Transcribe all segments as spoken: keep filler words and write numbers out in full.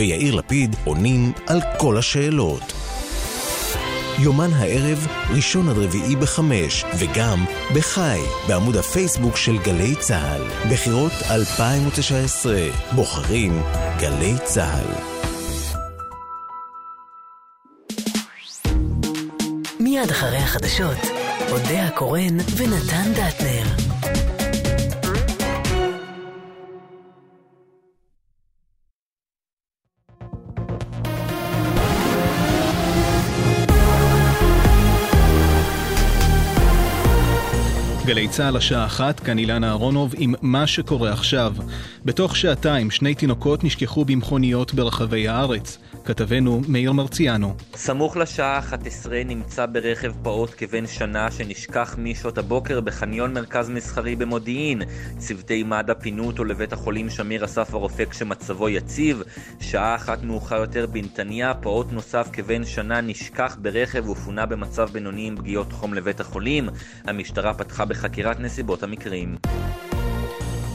ויאיר לפיד עונים על כל השאלות. יומן הערב, ראשון עד רביעי בחמש, וגם בחי, בעמוד הפייסבוק של גלי צהל. בחירות אלפיים ותשע עשרה, בוחרים גלי צהל. מיד אחרי החדשות, אודיה קורן ונתן דטנר. גלי צהל השעה אחת, כאן אילן אהרונוב עם מה שקורה עכשיו. בתוך שעתיים שני תינוקות נשכחו במכוניות ברחבי הארץ. כתבנו מאיר מרציאנו. סמוך לשעה אחת עשרה נמצא ברכב פעוט כבן שנה שנשכח משעות הבוקר בחניון מרכז מסחרי במודיעין. צוותי מד"א פינו אותו לבית החולים שמיר אסף הרופא כשמצבו יציב. שעה אחת מאוחר יותר בנתניה, פעוט נוסף כבן שנה נשכח ברכב ופונה במצב בינוני עם פגיעות חום לבית החולים. המשטרה פתחה בחקירת נסיבות המקרים.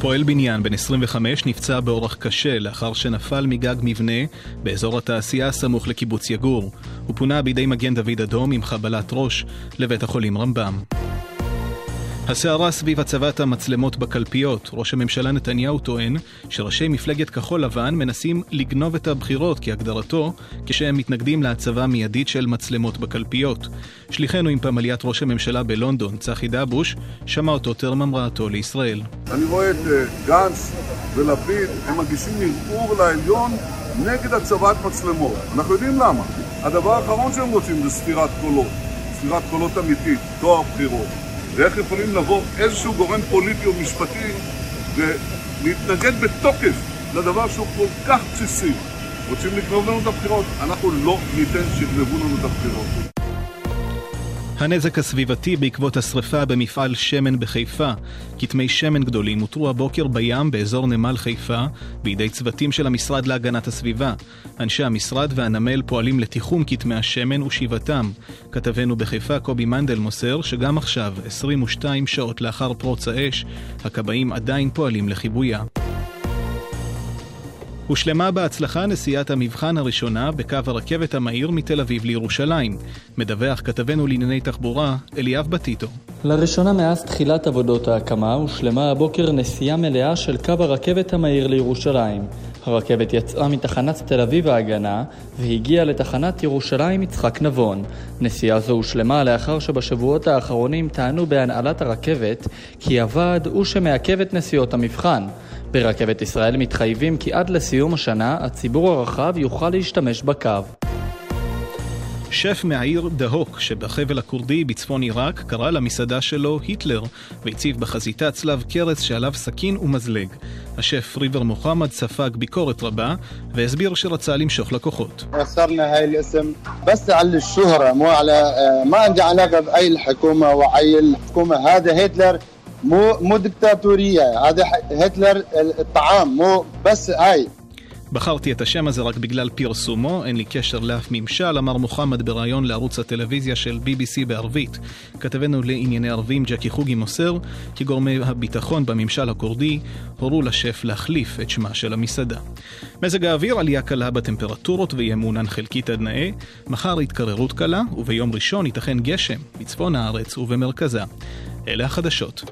פועל בניין בן עשרים וחמש נפצע באורח קשה לאחר שנפל מגג מבנה באזור התעשייה סמוך לקיבוץ יגור. הוא פונה בידי מגן דוד אדום עם חבלת ראש לבית החולים רמב"ם. הסערה סביב הצבת המצלמות בקלפיות. ראש הממשלה נתניהו טוען שראשי מפלגת כחול לבן מנסים לגנוב את הבחירות כהגדרתו, כשהם מתנגדים להצבה מיידית של מצלמות בקלפיות. שליחנו עם פמליית ראש הממשלה בלונדון, צחי דבוש, שמע אותו טרם המראתו לישראל. אני רואה את גנץ ולפיד, הם מגישים ערעור לעליון נגד הצבת מצלמות. אנחנו יודעים למה. הדבר האחרון שהם רוצים זה ספירת קולות. ספירת קולות אמיתית, תואר בחירות. ואיך יכולים לבוא איזשהו גורם פוליטי או משפטי ולהתנגד בתוקף לדבר שהוא כל כך בסיסי. רוצים לגנוב לנו את הבחירות, אנחנו לא ניתן שיגנבו לנו את הבחירות. הנזק הסביבתי בעקבות השריפה במפעל שמן בחיפה. כתמי שמן גדולים הותרו הבוקר בים באזור נמל חיפה בידי צוותים של המשרד להגנת הסביבה. אנשי המשרד והנמל פועלים לתיחום כתמי השמן ושיבתם. כתבנו בחיפה קובי מנדל מוסר שגם עכשיו, עשרים ושתיים שעות לאחר פרוץ האש, הכבאים עדיין פועלים לחיבויה. הושלמה בהצלחה נסיעת המבחן הראשונה בקו הרכבת המהיר מתל אביב לירושלים. מדווח כתבנו לענייני תחבורה, אליאב בתיטו. לראשונה מאז תחילת עבודות ההקמה, הושלמה הבוקר נסיעה מלאה של קו הרכבת המהיר לירושלים. הרכבת יצאה מתחנת תל אביב ההגנה והגיעה לתחנת ירושלים יצחק נבון. נסיעה זו הושלמה לאחר שבשבועות האחרונים טענו בהנהלת הרכבת כי הוועד הוא שמעכב את נסיעות המבחן. ברכבת ישראל מתחייבים כי עד לסיום השנה הציבור הרחב יוכל להשתמש בקו. שף מהעיר דהוק שבחבל הכורדי בצפון עיראק קרא למסעדה שלו היטלר והציב בחזיתה צלב קרס שעליו סכין ומזלג. השף ריבר מוחמד ספג ביקורת רבה והסביר שרצה למשוך לקוחות. אסרנו היי השם بس على الشهره مو على ما عندي علاقه باي الحكومه واي الحكومه. هذا هتلر مو مو ديكتاتوريه, هذا هتلر الطعام مو بس هاي. בחרתי את השם הזה רק בגלל פרסומו, אין לי קשר לאף ממשל, אמר מוחמד בראיון לערוץ הטלוויזיה של בי בי סי בערבית. כתבנו לענייני ערבים ג'קי חוגי מוסר, כי גורמי הביטחון בממשל הכורדי הורו לשף להחליף את שמה של המסעדה. מזג האוויר, עלייה קלה בטמפרטורות ויהיה מעונן חלקית עד נאה, מחר התקררות קלה וביום ראשון ייתכן גשם בצפון הארץ ובמרכזה. אלה החדשות.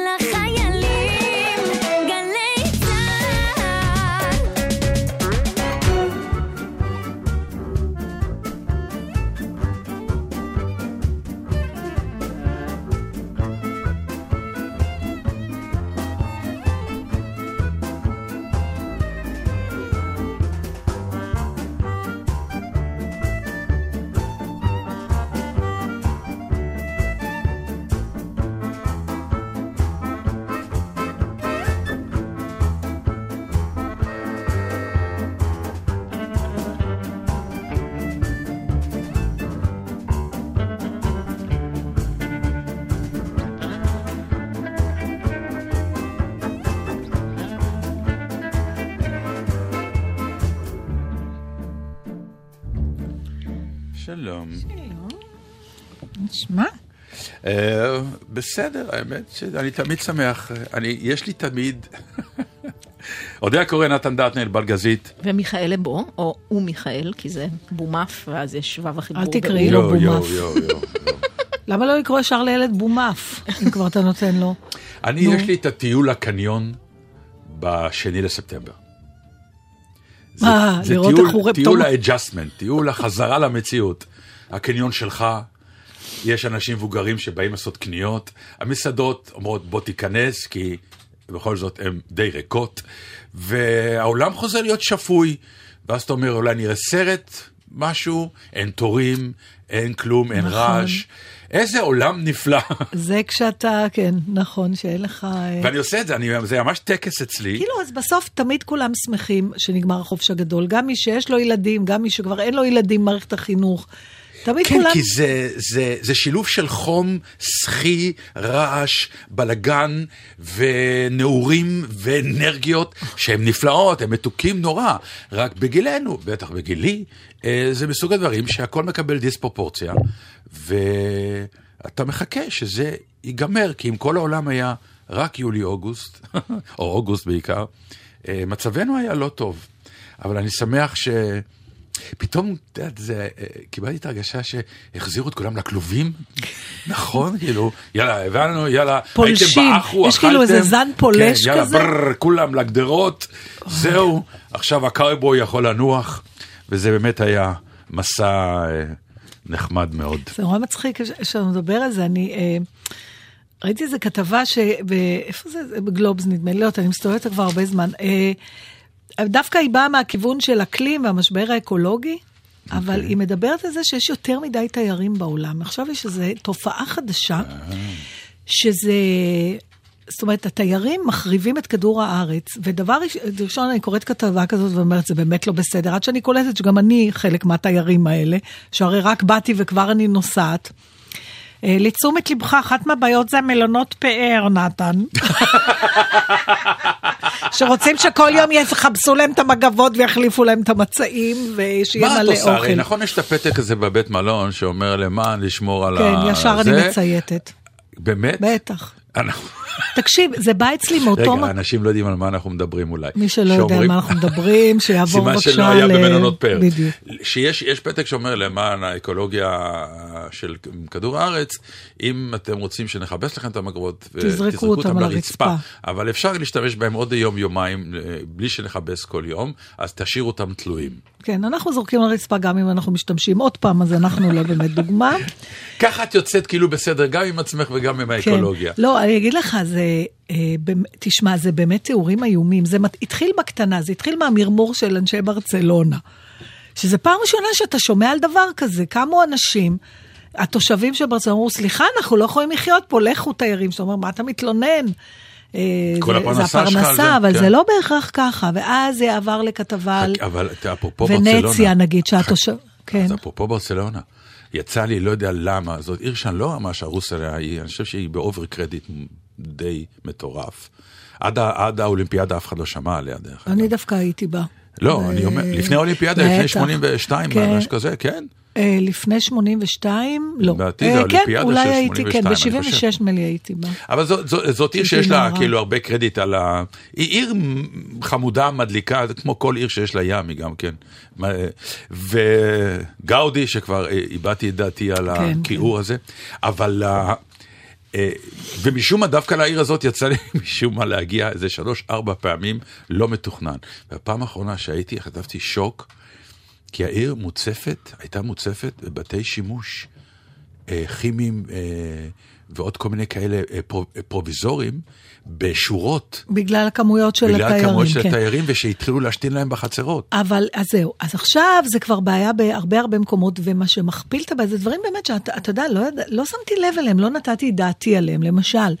החיילים, גלי צהל. שלום. שלום. נשמע? Uh, בסדר, האמת שאני תמיד שמח. אני, יש לי תמיד... אודיה קורן, נתן דטנר, אינבל גזית. ומיכאל לבו, או הוא מיכאל, כי זה בומף, ואז יש שבב החיבור. אל תקראי לו בומף. למה לא יקרוא ישר לילד בומף, אם כבר אתה נותן לו? אני, יש לי את הטיול לקניון בשני לספטמבר. זה טיול האדג'סטמנט, טיול החזרה למציאות. הקניון שלך, יש אנשים מבוגרים שבאים לעשות קניות, המסעדות אומרות בוא תיכנס, כי בכל זאת הן די ריקות, והעולם חוזר להיות שפוי, ואז אתה אומר אולי נראה סרט, משהו, אין תורים, אין כלום, אין רעש, איזה עולם נפלא. זה כשאתה, כן, נכון, שאין לך... ואני עושה את זה, אני, זה ממש טקס אצלי. כאילו, אז בסוף תמיד כולם שמחים שנגמר החופש הגדול, גם מי שיש לו ילדים, גם מי שכבר אין לו ילדים, מערכת החינוך. תמיד כן, כולם... כי זה, זה, זה שילוב של חום, סחי, רעש, בלגן ונעורים ואנרגיות שהן נפלאות, הן מתוקים נורא, רק בגילנו, בטח בגילי, זה מסוג הדברים שהכל מקבל דיספרופורציה, ואתה מחכה שזה ייגמר, כי אם כל העולם היה רק יולי-אוגוסט, או אוגוסט בעיקר, מצבנו היה לא טוב, אבל אני שמח ש... פתאום, זה, קיבלתי את הרגשה שהחזירו את כולם לכלובים, נכון? כאילו, יאללה, הבנו, יאללה, הייתם באחו, יש כאילו איזה זן פולש כזה? יאללה, כולם לגדרות, זהו, עכשיו הקרבו יכול לנוח, וזה באמת היה מסע נחמד מאוד. זה נורא מצחיק כשאני מדבר על זה, אני... ראיתי איזו כתבה ש... איפה זה? בגלובס נדמה לי, אני מסתובבת כבר הרבה זמן, דווקא היא באה מהכיוון של אקלים והמשבר האקולוגי, okay. אבל היא מדברת על זה שיש יותר מדי תיירים בעולם. עכשיו יש איזו תופעה חדשה, uh-huh. שזה, זאת אומרת, התיירים מחריבים את כדור הארץ, ודבר ראשון, אני קוראת כתבה כזאת ואומרת, זה באמת לא בסדר, עד שאני קולטת שגם אני חלק מהתיירים האלה, שהרי רק באתי וכבר אני נוסעת. לתשומת לבך, אחת מהבעיות זה מלונות פאר, נתן. שרוצים שכל יום יחבסו להם את המגבות ויחליפו להם את המצעים ושיהיה מלא אוכל. מה את עושה? הרי נכון יש את הפתק הזה בבית מלון שאומר למען לשמור על זה. כן, ישר אני מצייתת. באמת? בטח. תקשיב, זה בא אצלי מאותו... רגע, אנשים לא יודעים על מה אנחנו מדברים אולי. מי שלא יודע על מה אנחנו מדברים, שיעבור בבקשה ל... סימן שלא היה במלונות פאר. שיש פתק שאומר למען האקולוגיה של כדור הארץ, אם אתם רוצים שנחבש לכם את המגבות, תזרקו אותם לרצפה. אבל אפשר להשתמש בהם עוד יום, יומיים, בלי שנחבש כל יום, אז תשאיר אותם תלויים. כן, אנחנו זורקים לרצפה גם אם אנחנו משתמשים עוד פעם, אז אנחנו לא באמת דוגמה. ככה את יוצאת כאילו בסדר, גם עם עצמך וגם עם האקולוגיה. לא, אני אגיד לך, זה, תשמע, זה באמת תיאורים איומים. זה התחיל בקטנה, זה התחיל מהמרמור של אנשי ברצלונה. שזה פעם ראשונה שאתה שומע על דבר כזה. כמה אנשים, התושבים של ברצלונה, אמרו, סליחה, אנחנו לא יכולים לחיות פה, לכו תיירים. שאתה אומר, מה אתה מתלונן? זה הפרנסה, אבל זה לא בהכרח ככה. ואז זה עבר לכתבה על ונציה, נגיד, שהתושב... אז אפרופו ברצלונה. יצא לי, לא יודע למה, זאת עיר שאני לא ממש ארוס עליה, אני חושב שהיא באובר קרדיט די מטורף. עד, עד האולימפיאדה אף אחד לא שמע עליה דרך אגב. אני דווקא הייתי בה. לא, ו... אני אומר, לפני האולימפיאדה, לפני שמונים ושתיים, כן. משהו כזה, כן? אה, לפני שמונים ושתיים, לא. בעתיד אה, האולימפיאדה כן, של שמונים ושתיים, כן, ב- אני חושב. ב-שבעים ושש מלי הייתי בה. אבל זו, זו, זאת עיר שיש לה כאילו הרבה קרדיט על ה... היא עיר חמודה, מדליקה, כמו כל עיר שיש לה ים, היא גם כן. וגאודי, שכבר איבדתי את דעתי על כן, הכיעור כן. הזה, אבל... ומשום מה דווקא לעיר הזאת יצא לי משום מה להגיע איזה שלוש ארבע פעמים לא מתוכנן, והפעם האחרונה שהייתי חטפתי שוק כי העיר מוצפת, הייתה מוצפת בבתי שימוש כימיים ועוד כל מיני כאלה פרוביזורים בשורות בגלל הכמויות של התיירים, בגלל הכמויות של התיירים ושהתחילו להשתין להם בחצרות. אבל אז זהו, אז עכשיו זה כבר בעיה בהרבה הרבה מקומות, ומה שמכפיל את הבעיה זה דברים באמת שאתה יודע, לא שמתי לב אליהם, לא נתתי דעתי עליהם. למשל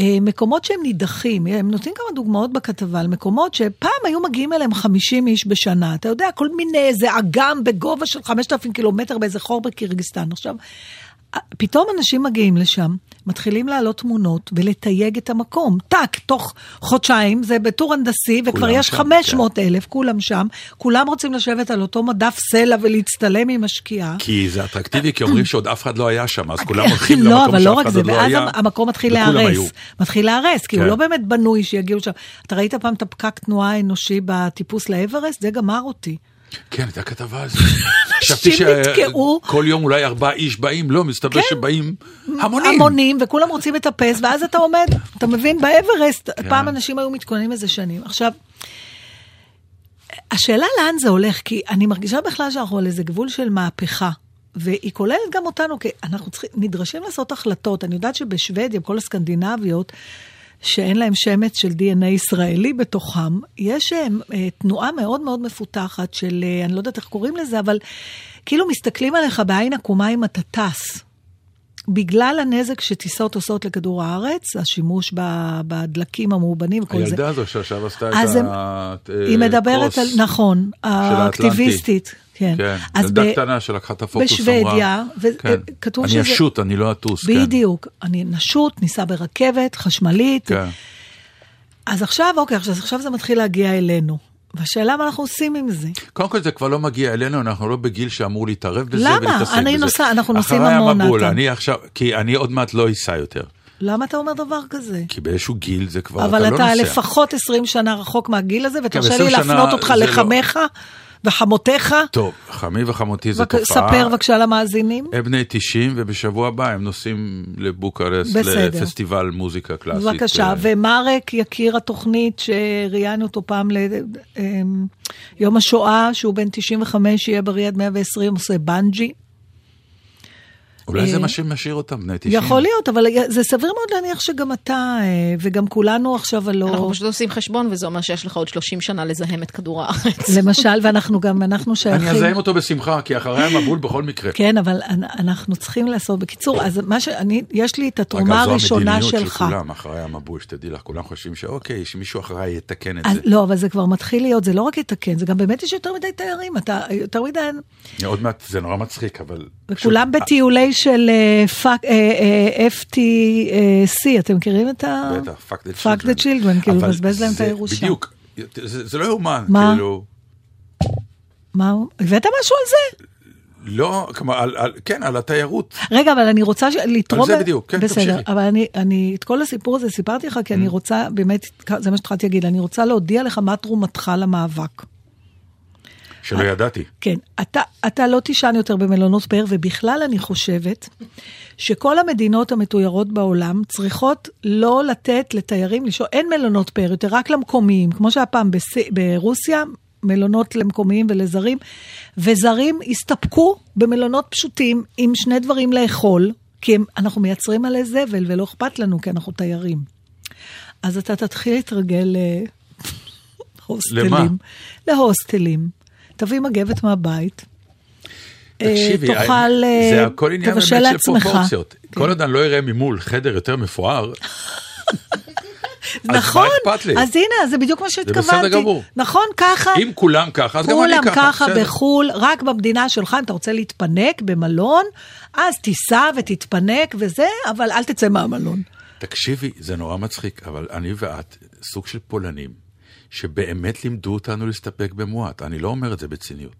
מקומות שהם נידחים, הם נותנים כמה דוגמאות בכתבה על מקומות שפעם היו מגיעים אליהם חמישים איש בשנה, אתה יודע, כל מיני איזה אגם בגובה של חמשת אלפים קילומטר באיזה חור בקירגיסטן. עכשיו פתאום אנשים מגיעים לשם, מתחילים לעלות תמונות ולתייג את המקום. טק, תוך חודשיים, זה בטור הנדסי, וכבר יש חמש מאות אלף, כולם שם, כולם רוצים לשבת על אותו מדף סלע ולהצטלם עם השקיעה. כי זה אטרקטיבי, כי אומרים שעוד אף אחד לא היה שם, אז כולם הולכים למקום שאף אחד עוד לא היה. ואז המקום מתחיל להרס, מתחיל להרס, כי הוא לא באמת בנוי שיגיעו שם. אתה ראית פעם את הפקק תנועה אנושי בטיפוס לאברסט? זה גמר אותי. כן, את הכתבה הזאת. חשבתי שכל יום אולי ארבעה איש באים, לא, מסתבר שבאים המונים. המונים, וכולם רוצים לטפס, ואז אתה עומד, אתה מבין, באברסט, פעם אנשים היו מתכוננים איזה שנים. עכשיו, השאלה לאן זה הולך, כי אני מרגישה בכלל שאנחנו על איזה גבול של מהפכה, והיא כוללת גם אותנו, כי אנחנו נדרשים לעשות החלטות. אני יודעת שבשוודיה, בכל הסקנדינביות, שאין להם שמץ של די אן איי ישראלי בתוכם, יש תנועה מאוד מאוד מפותחת של, אני לא יודעת איך קוראים לזה, אבל כאילו מסתכלים עליך בעין עקומה אם אתה טס. בגלל הנזק שטיסות עושות לכדור הארץ, השימוש בדלקים המאובנים, כל זה. הילדה הזו שעכשיו עשתה את הקרוס. היא מדברת על, נכון, האקטיביסטית. כן, ילדה קטנה שלקחה את הפוקוס. בשוודיה, וכתוב שזה... אני אשות, אני לא אטוס. בדיוק, אני נשות, ניסה ברכבת, חשמלית. אז עכשיו, אוקיי, עכשיו זה מתחיל להגיע אלינו. והשאלה מה אנחנו עושים עם זה? קודם כל זה כבר לא מגיע אלינו, אנחנו לא בגיל שאמור להתערב בזה ולהתעסק בזה. למה? אנחנו נוסעים המון. אחרי המבול, כי אני עוד מעט לא אסע יותר. למה אתה אומר דבר כזה? כי באיזשהו גיל זה כבר אתה לא נוסע. אבל אתה לפחות עשרים שנה רחוק מהגיל הזה, ותרשה לי להפנות אותך לחמך וחמותיך. טוב, חמי וחמותי זה תופעה. ספר בבקשה למאזינים. הם בני תשעים, ובשבוע הבא הם נוסעים לבוקרסט, לפסטיבל מוזיקה קלאסית. בבקשה, ומרק יקיר התוכנית שראיינו אותו פעם ליום השואה, שהוא בן תשעים וחמש, שיהיה בריד מאה ועשרים, עושה בנג'י. אולי זה מה שמשאיר אותם, בני תשעים. יכול להיות, אבל זה סביר מאוד להניח שגם אתה, וגם כולנו עכשיו הלא... אנחנו פשוט עושים חשבון, וזה אומר שיש לך עוד שלושים שנה לזהם את כדור הארץ. למשל, ואנחנו גם, אנחנו שייכים... אני אזהם אותו בשמחה, כי אחרי המבול בכל מקרה. כן, אבל אנחנו צריכים לעשות בקיצור, אז מה שאני, יש לי את התרומה הראשונה שלך. אגב, זו המדיניות של כולם, אחרי המבול, שתדעי לך, כולם חושבים שאוקיי, שמישהו אחרי יתקן את זה. לא, אבל זה כבר מתחיל להיות, זה לא רק יתקן, זה גם באמת יש יותר מדי תיירים, אתה יותר מדי... עוד מעט, זה נורא מצחיק, אבל... וכולם בטיולי של אף טי סי, אתם מכירים את ה... בטח, Fuck the Children, כאילו, מבזבז להם את הירושה. בדיוק, זה לא יאומן, כאילו... מה? הבאת משהו על זה? לא, כן, על התיירות. רגע, אבל אני רוצה לתרום... על זה בדיוק, כן, תמשיכי. בסדר, אבל אני, את כל הסיפור הזה סיפרתי לך, כי אני רוצה, באמת, זה מה שתחלתי להגיד, אני רוצה להודיע לך מה תרומתך למאבק. שלא ידעתי. כן, אתה, אתה לא תישן יותר במלונות פאר, ובכלל אני חושבת שכל המדינות המתוירות בעולם צריכות לא לתת לתיירים לשאול, אין מלונות פאר יותר, רק למקומיים, כמו שהפעם ברוסיה, מלונות למקומיים ולזרים, וזרים הסתפקו במלונות פשוטים עם שני דברים לאכול, כי הם, אנחנו מייצרים עלי זבל ולא אכפת לנו, כי אנחנו תיירים. אז אתה תתחיל להתרגל להוסטלים. למה? להוסטלים. תביא מגבת מהבית, תאכל, תבשל לעצמך. כל עוד אני לא אראה ממול חדר יותר מפואר, נכון, אז הנה, זה בדיוק מה שהתכוונתי. נכון, ככה. אם כולם ככה, אז גם אני ככה. כולם ככה בחול, רק במדינה שלך, אם אתה רוצה להתפנק במלון, אז תיסע ותתפנק וזה, אבל אל תצא מהמלון. תקשיבי, זה נורא מצחיק, אבל אני ואת סוג של פולנים. שבאמת לימדו אותנו להסתפק במועט. אני לא אומר את זה בציניות.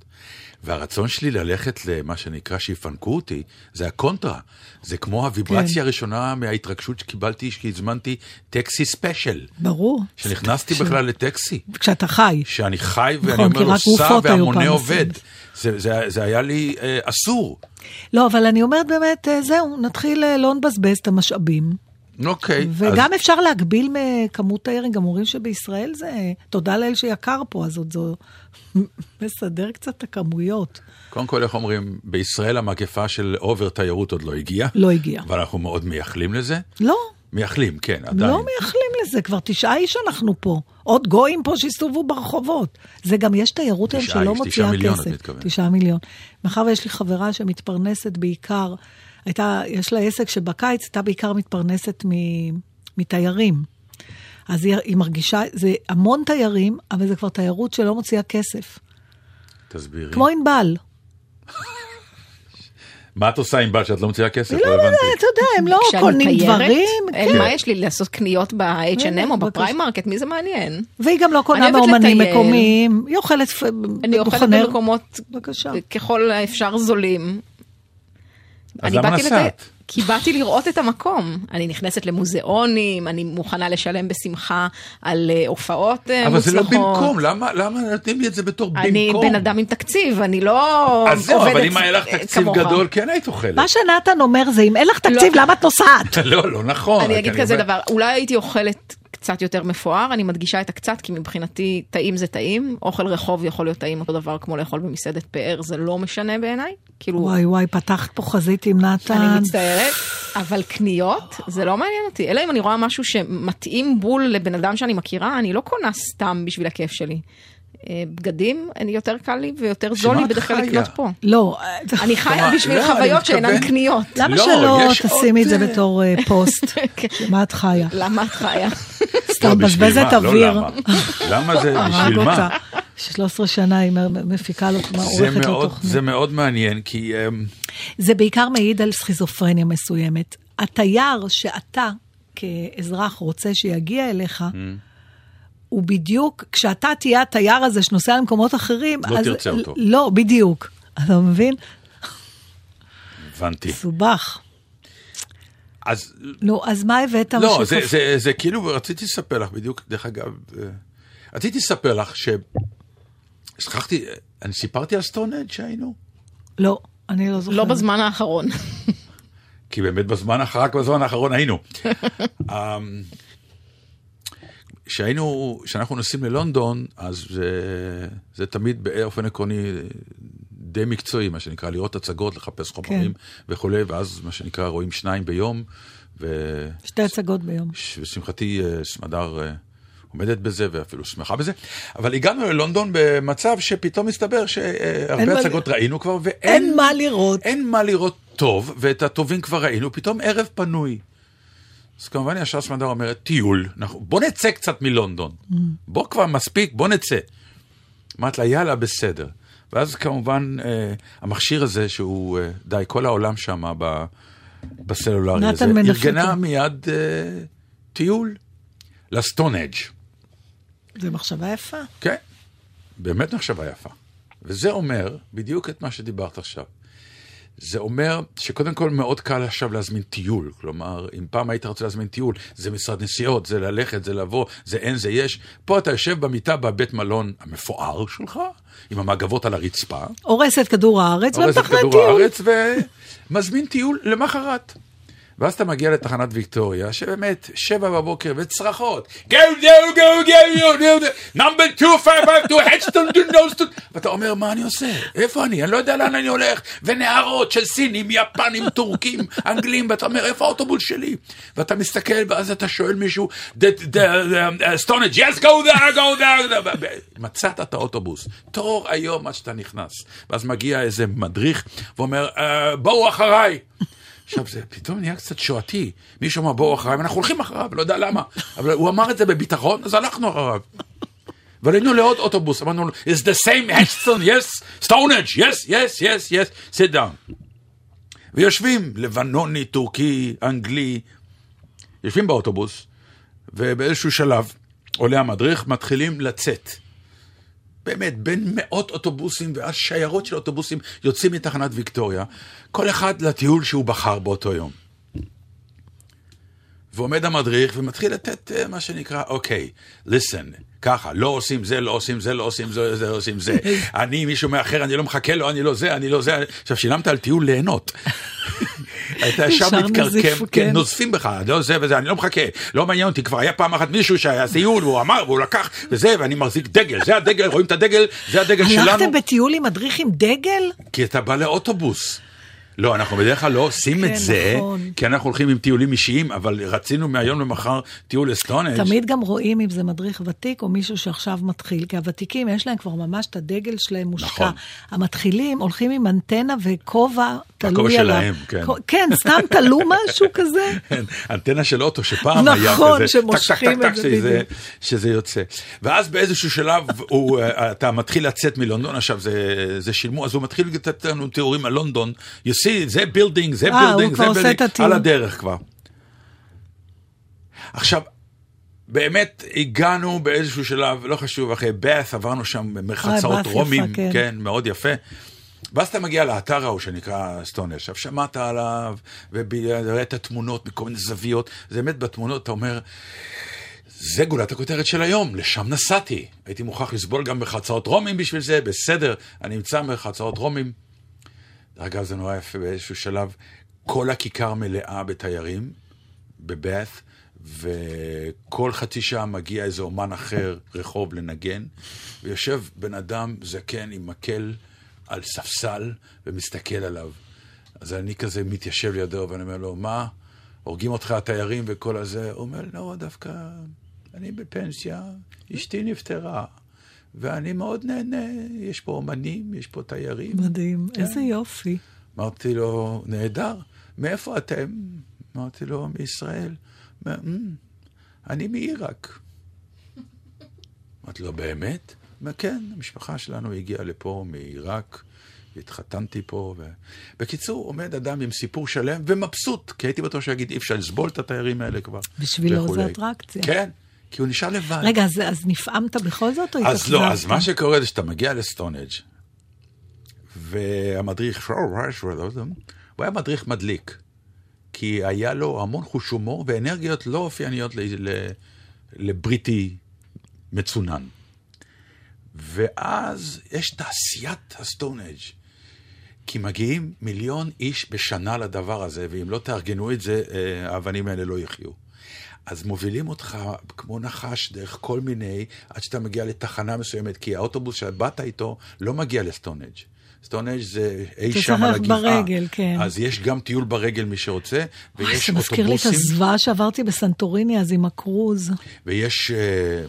והרצון שלי ללכת למה שנקרא שיפנקו אותי, זה הקונטרה. זה כמו הוויברציה הראשונה מההתרגשות שקיבלתי, שהזמנתי טקסי ספשייל. ברור. שנכנסתי בכלל לטקסי. כשאתה חי. שאני חי ואני אומר עושה והמונה עובד. זה היה לי אסור. לא, אבל אני אומרת באמת, זהו, נתחיל לא נבזבז את המשאבים. אוקיי. וגם אפשר להגביל מכמות תיירים, גם אומרים שבישראל זה, תודה לאל שיקר פה, אז עוד זו מסדר קצת את הכמויות. קודם כל, איך אומרים, בישראל המגפה של אובר תיירות עוד לא הגיעה. לא הגיעה. אבל אנחנו מאוד מייחלים לזה. לא. מייחלים, כן, עדיין. לא מייחלים לזה, כבר תשעה איש אנחנו פה. עוד גויים פה שיסתובבו ברחובות. זה גם יש תיירות היום שלא מוציאה כסף. תשעה מיליון, את מתכוונת. תשעה מיליון. מאחר ויש לי חברה שמתפרנסת בעיקר הייתה, יש לה עסק שבקיץ הייתה בעיקר מתפרנסת מתיירים. אז היא, היא מרגישה, זה המון תיירים, אבל זה כבר תיירות שלא מוציאה כסף. תסבירי. כמו אינבל. מה את עושה עם בת שאת לא מציעה כסף? לא, לא, אתה יודע, הם לא קונים דברים. מה יש לי לעשות קניות ב-אייץ' אנד אם או בפריימרקט? מי זה מעניין? והיא גם לא קונה מאומנים מקומיים. היא אוכלת במקומות ככל האפשר זולים. אז למה נסעת? כי באתי לראות את המקום. אני נכנסת למוזיאונים, אני מוכנה לשלם בשמחה על הופעות מוצלחות. אבל זה לא במקום, למה נתנים לי את זה בתור במקום? אני בן אדם עם תקציב, אני לא עובדת כמוך. אז זהו, אבל אם היה לך תקציב גדול, כן היית אוכלת. מה שנתן אומר זה, אם אין לך תקציב, למה את נוסעת? לא, לא נכון. אני אגיד כזה דבר, אולי הייתי אוכלת קצת יותר מפואר, אני מדגישה את הקצת, כי מבחינתי טעים זה טעים, אוכל רחוב יכול להיות טעים אותו דבר כמו לאכול במסעדת פאר, זה לא משנה בעיניי. וואי וואי, פתחת פה חזית עם נתן. אני מצטערת, אבל קניות, זה לא מעניין אותי. אלא אם אני רואה משהו שמתאים בול לבן אדם שאני מכירה, אני לא קונה סתם בשביל הכיף שלי. בגדים, יותר קל לי ויותר זול לי בדרך כלל לקנות פה. לא. אני חיה בשביל חוויות שאינן קניות. למה שלא תשימי את זה בתור פוסט? למה את חיה? למה את חיה? סתם בזבזת אוויר. למה זה? בשביל מה? שלוש עשרה שנה היא מפיקה לו, עורכת לו תוכנית. זה מאוד מעניין, כי זה בעיקר מעיד על סכיזופרניה מסוימת. התייר שאתה כאזרח רוצה שיגיע אליך, ובדיוק, כשאתה תהיה התייר הזה שנוסע למקומות אחרים, לא תרצה אותו. לא, בדיוק. אתה מבין? הבנתי. סובך. אז נו, אז מה הבאת? לא, זה כאילו, רציתי לספר לך, בדיוק, דרך אגב, רציתי לספר לך ש... שכחתי, אני סיפרתי על סטונהנג' שהיינו? לא, אני לא זוכרת. לא בזמן האחרון. כי באמת בזמן האחרון, רק בזמן האחרון היינו. שהיינו, שאנחנו נוסעים ללונדון, אז זה, זה תמיד באופן עקרוני די מקצועי, מה שנקרא, לראות הצגות, לחפש חומרים וכו', ואז מה שנקרא, רואים שניים ביום. ו... שתי הצגות ביום. ושמחתי, סמדר עומדת בזה, ואפילו שמחה בזה. אבל הגענו ללונדון במצב שפתאום מסתבר שהרבה הצגות מה... ראינו כבר, ואין אין מה לראות. אין מה לראות טוב, ואת הטובים כבר ראינו, פתאום ערב פנוי. אז כמובן ישר סמדר אומרת, טיול, בוא נצא קצת מלונדון, בוא כבר מספיק, בוא נצא. אמרת לה, יאללה, בסדר. ואז כמובן, המכשיר הזה, שהוא די, כל העולם שם, בסלולרי הזה, ארגנה מיד טיול, לסטונהנג'. זה מחשבה יפה. כן, באמת מחשבה יפה. וזה אומר, בדיוק את מה שדיברת עכשיו, זה אומר שקודם כל מאוד קל עכשיו להזמין טיול, כלומר, אם פעם היית רוצה להזמין טיול, זה משרד נסיעות, זה ללכת, זה לבוא, זה אין, זה יש. פה אתה יושב במיטה בבית מלון המפואר שלך, עם המגבות על הרצפה. הורס את כדור הארץ ומתכנן טיול. ומזמין טיול למחרת. ואז אתה מגיע לתחנת ויקטוריה, שבאמת, שבע בבוקר, וצרחות. גאו, גאו, גאו, גאו, גאו, גאו, נאמבר מאתיים חמישים ושתיים, הדסטון, דונדוסטון. ואתה אומר, מה אני עושה? איפה אני? אני לא יודע לאן אני הולך. ונערות של סינים, יפנים, טורקים, אנגלים, ואתה אומר, איפה האוטובוס שלי? ואתה מסתכל, ואז אתה שואל מישהו, סטונהנג', yes, go there, go there. מצאת את האוטובוס. תור היום עד שאתה נכנס. ואז מגיע איזה מדריך, ואומר, בואו אחריי. עכשיו, זה פתאום נהיה קצת שואתי. מישהו אמר, בואו אחריו, אנחנו הולכים אחריו, לא יודע למה. אבל הוא אמר את זה בביטחון, אז הלכנו אחריו. ועלינו לעוד אוטובוס, אמרנו לו, it's the same Heston, yes, Stonehenge, yes, yes, yes, yes, sit down. ויושבים, לבנוני, טורקי, אנגלי, יושבים באוטובוס, ובאיזשהו שלב, עולה המדריך, מתחילים לצאת. באמת, בין מאות אוטובוסים ועד שיירות של אוטובוסים יוצאים מתחנת ויקטוריה, כל אחד לטיול שהוא בחר באותו יום. ועומד המדריך ומתחיל לתת מה שנקרא, אוקיי, listen, ככה, לא עושים זה, לא עושים זה, לא עושים זה, זה, לא עושים זה. אני, מישהו מאחר, אני לא מחכה לו, אני לא זה, אני לא זה. עכשיו, שילמת על טיול ליהנות. אתה שם מתקרקם, נוזפים בך, לא זה וזה, אני לא מחכה, לא מעניין אותי, כבר היה פעם אחת מישהו שהיה סיול, והוא אמר, והוא לקח, וזה, ואני מחזיק דגל, זה הדגל, רואים את הדגל, זה הדגל שלנו. הלכתם בטיול עם מדריך עם דגל? כי אתה בא לאוטובוס. לא, אנחנו בדרך כלל לא עושים את זה, כי אנחנו הולכים עם טיולים אישיים, אבל רצינו מהיום למחר טיול לסטונהנג'. תמיד גם רואים אם זה מדריך ותיק או מישהו שעכשיו מתחיל, כי הוותיקים יש להם כבר ממש את הדגל שלהם מושקע. המתחילים הולכים עם אנטנה וכובע תלוי עליו. כן, סתם תלו משהו כזה. אנטנה של אוטו שפעם היה כזה, טק טק טק שזה יוצא. ואז באיזשהו שלב אתה מתחיל לצאת מלונדון, עכשיו זה שילמו, אז הוא מתחיל לתת לנו תיאורים על לונדון, יוס תעשי, זה בילדינג, זה בילדינג, זה בילדינג, על הדרך כבר. עכשיו, באמת הגענו באיזשהו שלב, לא חשוב, אחרי בית, עברנו שם מרחצאות רומים, כן, מאוד יפה. ואז אתה מגיע לאתר ההוא שנקרא סטונהנג', עכשיו שמעת עליו, וראית תמונות מכל מיני זוויות, זה באמת בתמונות, אתה אומר, זה גולת הכותרת של היום, לשם נסעתי. הייתי מוכרח לסבול גם בחצאות רומים בשביל זה, בסדר, אני אמצא בחצאות רומים. אגב, זה נורא יפה באיזשהו שלב, כל הכיכר מלאה בתיירים, בבית, וכל חצי שעה מגיע איזה אומן אחר, רחוב לנגן, ויושב בן אדם זקן עם מקל על ספסל, ומסתכל עליו. אז אני כזה מתיישב לידו, ואני אומר לו, מה? הורגים אותך התיירים וכל הזה? הוא אומר, לא, דווקא... אני בפנסיה, אשתי נפטרה, ואני מאוד נהנה, יש פה אומנים, יש פה תיירים. מדהים, כן. איזה יופי. אמרתי לו, נהדר, מאיפה אתם? אמרתי לו, מישראל. אני מעיראק. אמרתי לו, באמת? כן, המשפחה שלנו הגיעה לפה מעיראק, התחתנתי פה. ו... בקיצור, עומד אדם עם סיפור שלם ומבסוט, כי הייתי בטוח שיגיד, אי אפשר לסבול את התיירים האלה כבר. בשבילו זה אטרקציה. כן. כי הוא נשאר לבד. רגע, אז, אז נפעמת בכל זאת או התאכזבת? אז לא, אז מה שקורה זה שאתה מגיע לסטונהנג' והמדריך, הוא היה מדריך מדליק, כי היה לו המון חוש הומור ואנרגיות לא אופייניות לבריטי מצונן. ואז יש תעשיית הסטונהנג', כי מגיעים מיליון איש בשנה לדבר הזה, ואם לא תארגנו את זה, האבנים האלה לא יחיו. אז מובילים אותך כמו נחש דרך כל מיני, עד שאתה מגיע לתחנה מסוימת, כי האוטובוס שבאת איתו לא מגיע לסטונהנג'. סטונהנג' זה אי שם על הגבעה. כן. אז יש גם טיול ברגל מי שרוצה, ויש אוטובוסים. זה מזכיר לי את הזוועה שעברתי בסנטוריני, אז עם הקרוז. ויש uh,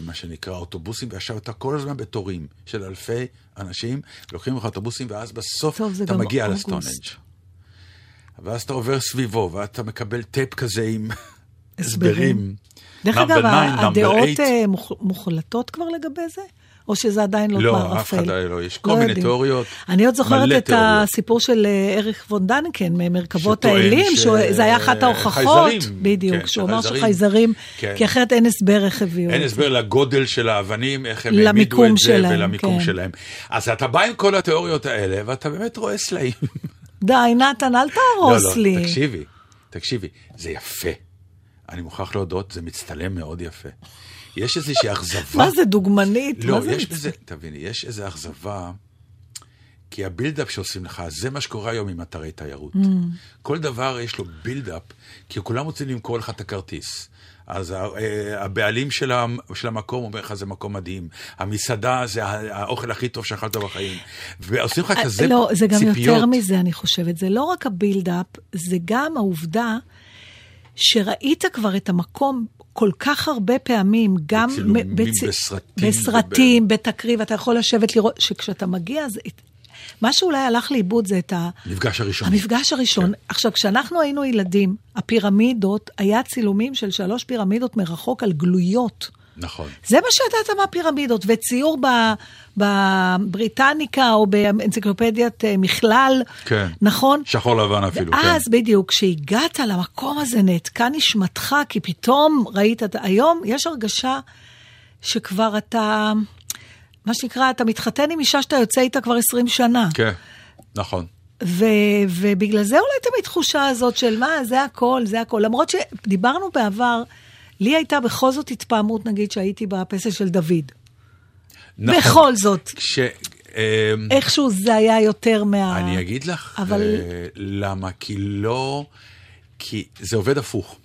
מה שנקרא אוטובוסים, ועכשיו אתה כל הזמן בתורים של אלפי אנשים, לוקחים לך אוטובוסים, ואז בסוף טוב, אתה מגיע לסטונהנג'. ואז אתה עובר סביבו, ואתה מקבל טייפ כזה עם... הסברים. דרך אגב, הדעות מוחלטות כבר לגבי זה? או שזה עדיין לא מערפל? לא, אף עדיין לא. יש כל מיני תיאוריות. אני עוד זוכרת את הסיפור של אריך וון דנקן, ממרכבות האלים, שזה היה אחת ההוכחות, בדיוק, שהוא אמר שחייזרים, כי אחרת אין הסבר איך הביאו. אין הסבר לגודל של האבנים, איך הם העמידו את זה ולמיקום שלהם. אז אתה בא עם כל התיאוריות האלה, ואתה באמת רואה סלעים. די, נתן, אל תהרוס לי. לא, לא, תקשיבי, תקשיבי, זה יפה. אני מוכרח להודות, זה מצטלם מאוד יפה. יש איזושהי אכזבה... מה זה דוגמנית? לא, יש איזה... תביני, יש איזו אכזבה, כי הבילדאפ שעושים לך, זה מה שקורה היום עם אתרי תיירות. כל דבר יש לו בילדאפ, כי כולם רוצים למכור לך את הכרטיס. אז הבעלים של המקום אומר לך, זה מקום מדהים. המסעדה זה האוכל הכי טוב שאכלת בחיים. ועושים לך כזה ציפיות. לא, זה גם יותר מזה, אני חושבת. זה לא רק הבילדאפ, זה גם העובדה שראית כבר את המקום כל כך הרבה פעמים, גם בצילומים, בצ... בסרטים, בסרטים ב... בתקריב, אתה יכול לשבת לראות, שכשאתה מגיע, זה... מה שאולי הלך לאיבוד זה את ה... המפגש הראשון. המפגש הראשון. כן. עכשיו, כשאנחנו היינו ילדים, הפירמידות, היה צילומים של שלוש פירמידות מרחוק על גלויות. נכון. זה מה שידעת מהפירמידות, וציור בבריטניקה או באנציקלופדיית מכלל, כן. נכון? שחור לבן אפילו, ואז כן. ואז בדיוק, כשהגעת למקום הזה, נעתקה נשמתך, כי פתאום ראית, היום יש הרגשה שכבר אתה, מה שנקרא, אתה מתחתן עם אישה שאתה יוצא איתה כבר עשרים שנה. כן, נכון. ו- ובגלל זה אולי תמיד תחושה הזאת של מה, זה הכל, זה הכל. למרות שדיברנו בעבר, לי הייתה בכל זאת התפעמות, נגיד, שהייתי בפסל של דוד. נכון. בכל זאת. ש... איכשהו זה היה יותר מה... אני אגיד לך, אבל... אה, למה? כי לא... כי זה עובד הפוך.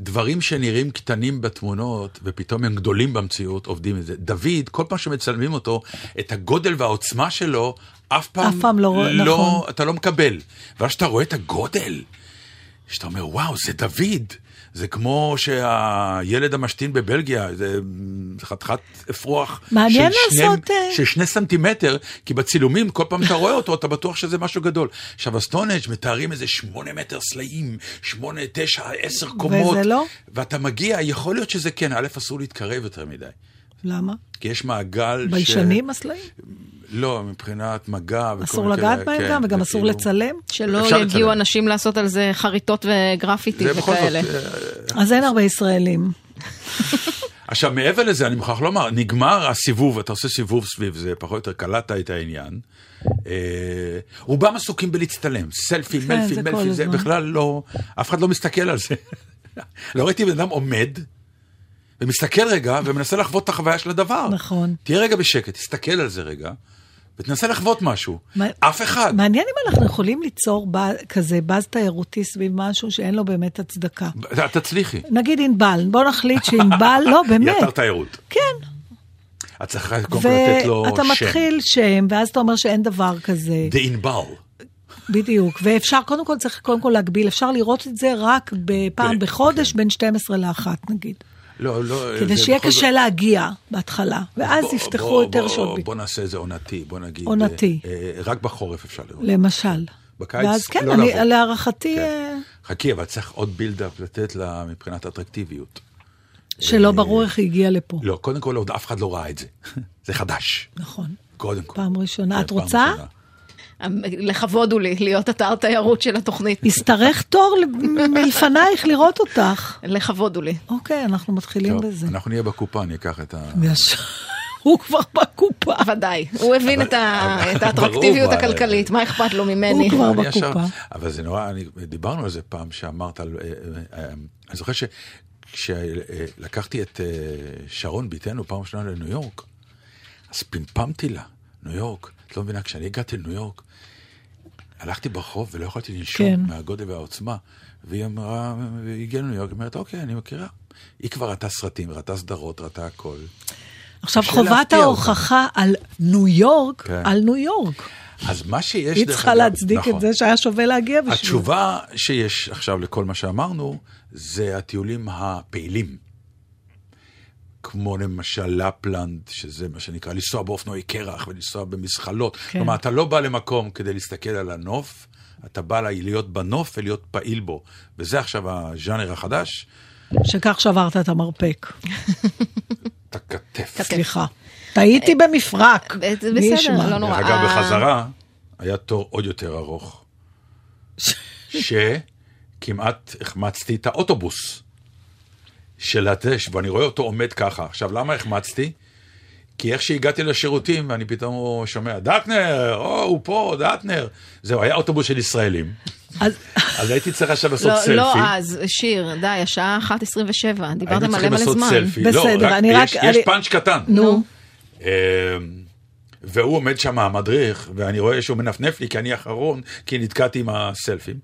דברים שנראים קטנים בתמונות, ופתאום הם גדולים במציאות, עובדים את זה. דוד, כל פעם שמצלמים אותו, את הגודל והעוצמה שלו, אף פעם, אף פעם לא... לא נכון. אתה לא מקבל. ואז שאתה רואה את הגודל, שאתה אומר, וואו, זה דוד... זה כמו שהילד המשתין בבלגיה, זה חתכת אפרוח של שני, לעשות... של שני סנטימטר, כי בצילומים כל פעם אתה רואה אותו, אתה בטוח שזה משהו גדול. עכשיו, הסטונהנג' מתארים איזה שמונה מטר סלעים, שמונה, תשע, עשר קומות. וזה לא? ואתה מגיע, יכול להיות שזה כן, א', אסור להתקרב יותר מדי. למה? כי יש מעגל... ביישנים ש... הסלעים? לא, מבחינת מגע. אסור לגעת בהם גם, וגם אסור לצלם. שלא יגיעו אנשים לעשות על זה חריטות וגרפיטי וכאלה. אז אין הרבה ישראלים. עכשיו, מעבר לזה, אני מוכרח לומר, נגמר הסיבוב, אתה עושה סיבוב סביב זה, פחות או יותר קלעת את העניין. רובם עסוקים בלהצטלם, סלפי, מלפי, מלפי, זה בכלל לא, אף אחד לא מסתכל על זה. לא ראיתי בן אדם עומד, ומסתכל רגע, ומנסה לחוות את החוויה של הדבר. נכון. תהיה רגע בשקט, תסתכל על זה רגע, ותנסה לחוות משהו. אף אחד. מעניין אם אנחנו יכולים ליצור כזה באז תיירותי סביב משהו שאין לו באמת הצדקה. תצליחי. נגיד אינבל, בוא נחליט שאינבל, לא, באמת. יתר תיירות. כן. את צריכה קודם כל לתת לו שם. ואתה מתחיל שם, ואז אתה אומר שאין דבר כזה. דה אינבל. בדיוק, ואפשר, קודם כל צריך קודם כל להגביל, אפשר לראות את זה רק בפעם בחודש, בין שתים עשרה לאחת נגיד. לא, לא, כדי שיהיה קשה להגיע בהתחלה, ואז יפתחו יותר שעות. בוא נעשה איזה עונתי, בוא נגיד. עונתי. רק בחורף אפשר לראות. למשל. בקיץ לא לבוא. ואז כן, להערכתי... חכי, אבל צריך עוד בילדאפ לתת לה מבחינת אטרקטיביות. שלא ברור איך היא הגיעה לפה. לא, קודם כל עוד אף אחד לא ראה את זה. זה חדש. נכון. קודם כל. פעם ראשונה. את רוצה? לכבוד הוא לי, להיות אתר תיירות של התוכנית. הסתרך תור מלפנייך לראות אותך. לכבוד הוא לי. אוקיי, אנחנו מתחילים בזה. אנחנו נהיה בקופה, אני אקח את ה... הוא כבר בקופה. ודאי, הוא הבין את האטרקטיביות הכלכלית, מה אכפת לו ממני. הוא כבר בקופה. אבל זה נורא, דיברנו על זה פעם שאמרת, אני זוכר שכשלקחתי את שרון ביתנו פעם שנה לניו יורק, אז פמפמתי לה, ניו יורק, לא מבינה, כשאני הגעתי לניו יורק, הלכתי ברחוב ולא יכולתי לנשום כן. מהגודל והעוצמה, והיא אמרה, הגיעה לניו יורק, היא אומרת, אוקיי, אני מכירה. היא כבר ראתה סרטים, ראתה סדרות, ראתה הכל. עכשיו חובת ההוכחה על ניו יורק, כן. על ניו יורק. אז מה שיש... היא צריכה להצדיק נכון. את זה שהיה שווה להגיע בשביל. התשובה שיש עכשיו לכל מה שאמרנו, זה הטיולים הפעילים. כמו למשל לפלנד, שזה מה שנקרא, לנסוע באופנועי קרח ולנסוע במזחלות. כן. כלומר, אתה לא בא למקום כדי להסתכל על הנוף, אתה בא להיות בנוף ולהיות פעיל בו. וזה עכשיו הז'אנר החדש. שכך שברת את המרפק. את הכתף. סליחה. טעיתי במפרק. בסדר, לא נורא. אגב, בחזרה, היה תור עוד יותר ארוך. שכמעט החמצתי את האוטובוס. של התש, ואני רואה אותו עומד ככה. עכשיו, למה החמצתי? כי איך שהגעתי לשירותים, ואני פתאום שומע, דאטנר, או, הוא פה, דאטנר. זהו, היה אוטובוס של ישראלים. אז הייתי צריך עכשיו לעשות סלפי. לא, אז, שיר, די, השעה אחת עשרים ושבע, דיברתם עליהם על הזמן. בסדר, אני רק... יש פאנץ' קטן. נו. והוא עומד שם, המדריך, ואני רואה שהוא מנפנף לי, כי אני אחרון, כי נתקעתי עם הסלפים.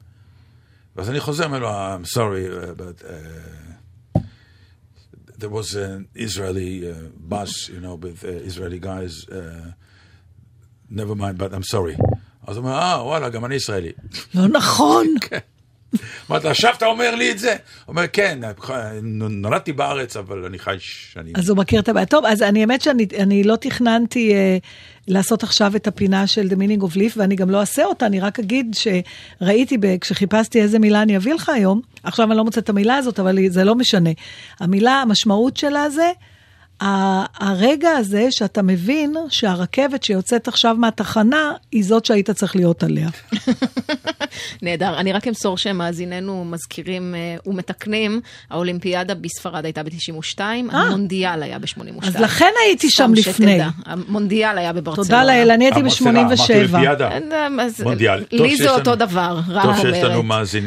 ואז אני חוזר, אומר לו, I'm sorry, but... there was an Israeli uh, bus, you know, with uh, Israeli guys. Uh, never mind, but I'm sorry. אז הוא אומר, אה, וואלה, גם אני ישראלי. לא נכון. אמרת, עכשיו אתה אומר לי את זה? הוא אומר, כן, נולדתי בארץ, אבל אני חי שאני... אז הוא מכיר את הבעיה. טוב, אז אני האמת שאני לא תכננתי לעשות עכשיו את הפינה של The Meaning of Liff, ואני גם לא אעשה אותה, אני רק אגיד שראיתי, כשחיפשתי איזה מילה אני אביא לך היום, עכשיו אני לא מוצאת את המילה הזאת, אבל זה לא משנה. המילה, המשמעות שלה זה, הרגע הזה שאתה מבין שהרכבת שיוצאת עכשיו מהתחנה היא זאת שהיית צריך להיות עליה. נהדר, אני רק אמסור שמאזיננו מזכירים ומתקנים, האולימפיאדה בספרד הייתה ב-תשעים ושתיים, המונדיאל היה ב-שמונים ושתיים. אז לכן הייתי שם לפני. המונדיאל היה בברצלונה. תודה לאל, אני הייתי ב-שמונים ושבע. מונדיאל. לי זה אותו דבר, רע אומרת.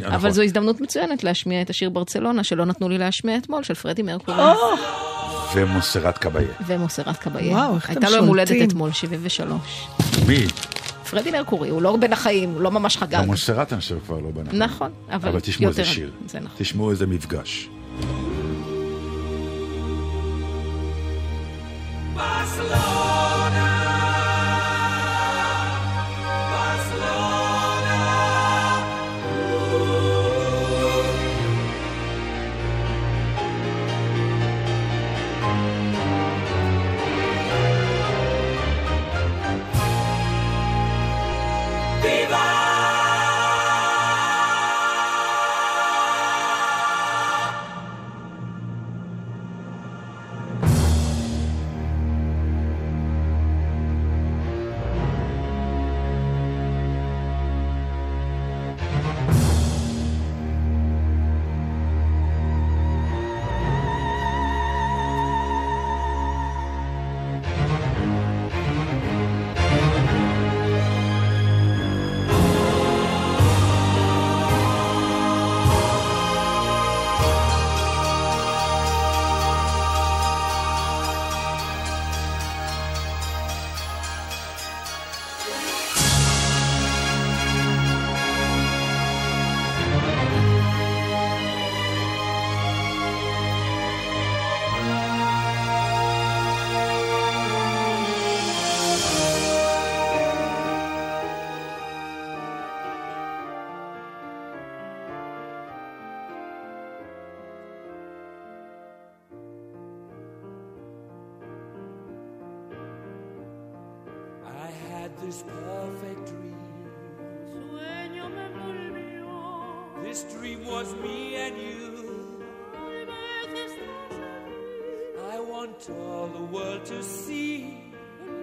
אבל זו הזדמנות מצוינת להשמיע את השיר ברצלונה, שלא נתנו לי להשמיע אתמול, של פרדי מרקורי. ומוסרת קביה. ומוסרת קביה. וואו, איך אתם שולטים. הייתה לו מולדת אתמול, שבעים ושלוש. מי? פרדי מרקורי, הוא לא בן החיים, הוא לא ממש חגג. המוסרת אנשב כבר לא בן החיים. נכון, אבל... אבל תשמעו איזה שיר. זה נכון. תשמעו איזה מפגש. ברצלונה had this perfect dream. Sueño me volvió. This dream was me and you. I want all the world to see.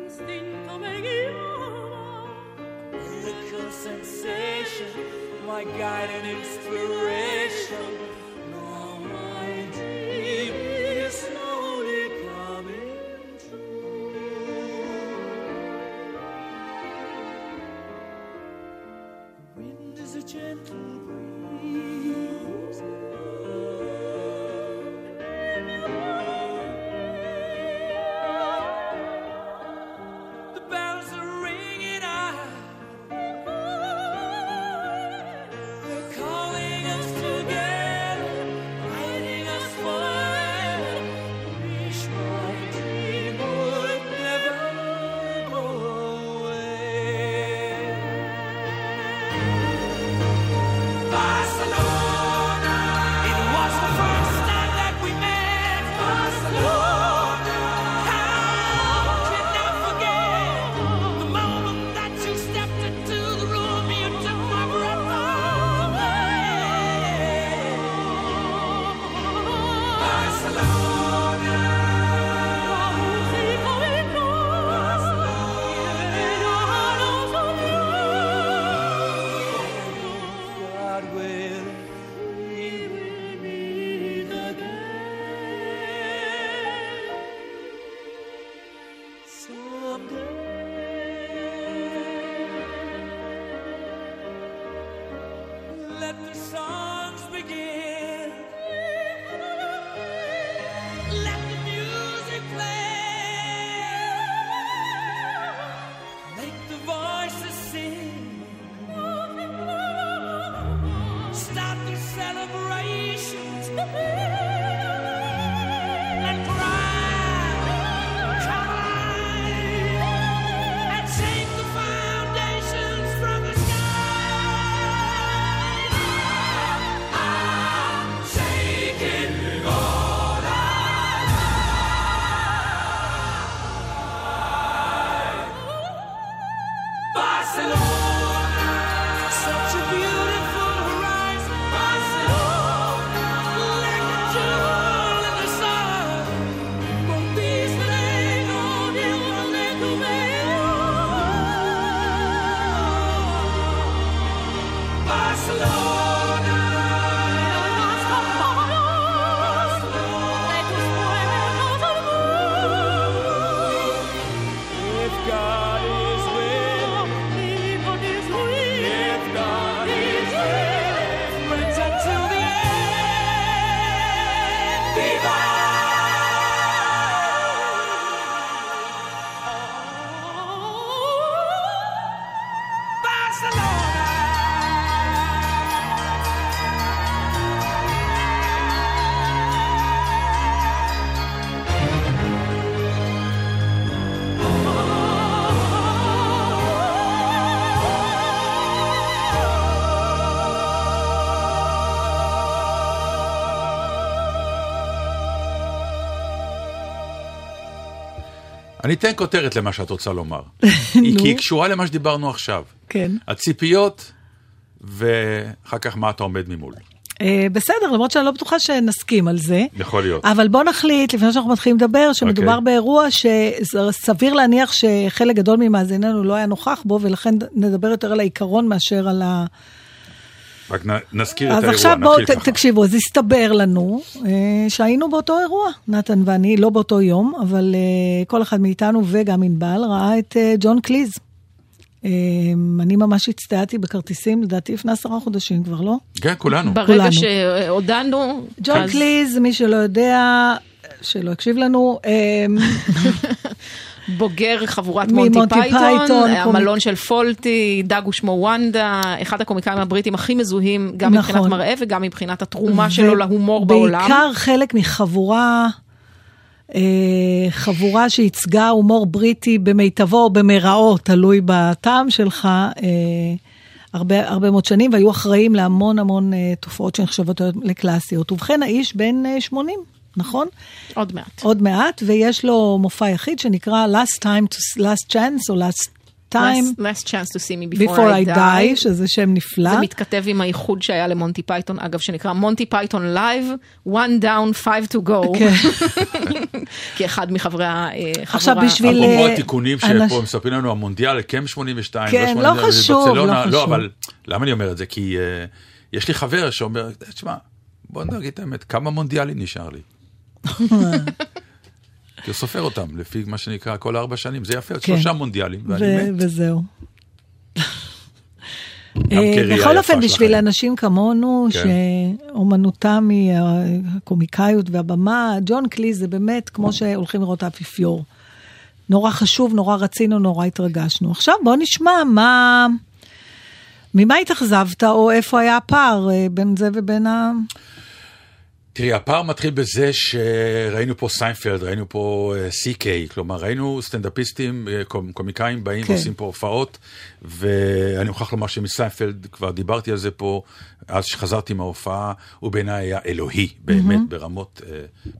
Instinto me guió. Miracle sensation, my guide and inspiration. אני אתן כותרת למה שאת רוצה לומר. כי היא קשורה למה שדיברנו עכשיו. כן. הציפיות, ואחר כך מה אתה עומד ממול. בסדר, למרות שאני לא בטוחה שנסכים על זה. יכול להיות. אבל בוא נחליט, לפני שאנחנו מתחילים לדבר, שמדובר באירוע שסביר להניח שחלק גדול ממאזיננו לא היה נוכח בו, ולכן נדבר יותר על העיקרון מאשר על ה... רק נזכיר את האירוע. אז עכשיו בואו תקשיבו, אז הסתבר לנו שהיינו באותו אירוע, נתן ואני, לא באותו יום, אבל כל אחד מאיתנו וגם אינבל ראה את ג'ון קליז. אני ממש הצטעתי בכרטיסים, לדעתי לפני עשרה חודשים כבר, לא? כן, כולנו. ברגע שהודענו... ג'ון קליז, מי שלא יודע, שלא הקשיב לנו... בוגר חבורת מונטי פייתון, המלון של פולטי, דאגו שמו וונדה, אחד הקומיקאים הבריטים הכי מזוהים, גם מבחינת מראה וגם מבחינת התרומה שלו להומור בעולם. בעיקר חלק מחבורה, חבורה שייצגה הומור בריטי במיטבו או במראו, תלוי בטעם שלך, הרבה, הרבה מאוד שנים, והיו אחראים להמון המון תופעות שנחשבות לקלאסיות. ובכן, האיש בן שמונים. נכון? עוד מעט. עוד מעט, ויש לו מופע יחיד שנקרא Last Time to Last Chance, או Last time. Last chance to see me before, before I, I die. die, שזה שם נפלא. זה מתכתב עם האיחוד שהיה למונטי פייתון, אגב, שנקרא מונטי פייתון לייב, one down, five to go. כי אחד מחברי החבורה... עכשיו בשביל... אפרופו התיקונים שפה מספרים לנו, המונדיאל, הקם שמונים ושתיים, כן, לא חשוב, לא חשוב. לא, אבל למה אני אומר את זה? כי יש לי חבר שאומר, תשמע, בוא נגיד את האמת, כמה מונדיאלים נשאר לי? כי הוא סופר אותם, לפי מה שנקרא, כל ארבע שנים. זה יפה, שלושה מונדיאלים, ואני מת. וזהו. בכל אופן, בשביל אנשים כמונו, שאומנותם היא הקומיקאיות והבמה, ג'ון קליס זה באמת כמו שהולכים לראות האפיפיור. נורא חשוב, נורא רצינו, נורא התרגשנו. עכשיו בואו נשמע מה... ממה התאכזבת, או איפה היה הפער בין זה ובין ה... תראי, הפער מתחיל בזה שראינו פה סיינפלד, ראינו פה סי קיי, כלומר, ראינו סטנדאפיסטים, קומיקאים באים ועושים פה הופעות, ואני מוכרח לומר שמסיינפלד, כבר דיברתי על זה פה, אז שחזרתי מההופעה, הוא בעיניי היה אלוהי, באמת, ברמות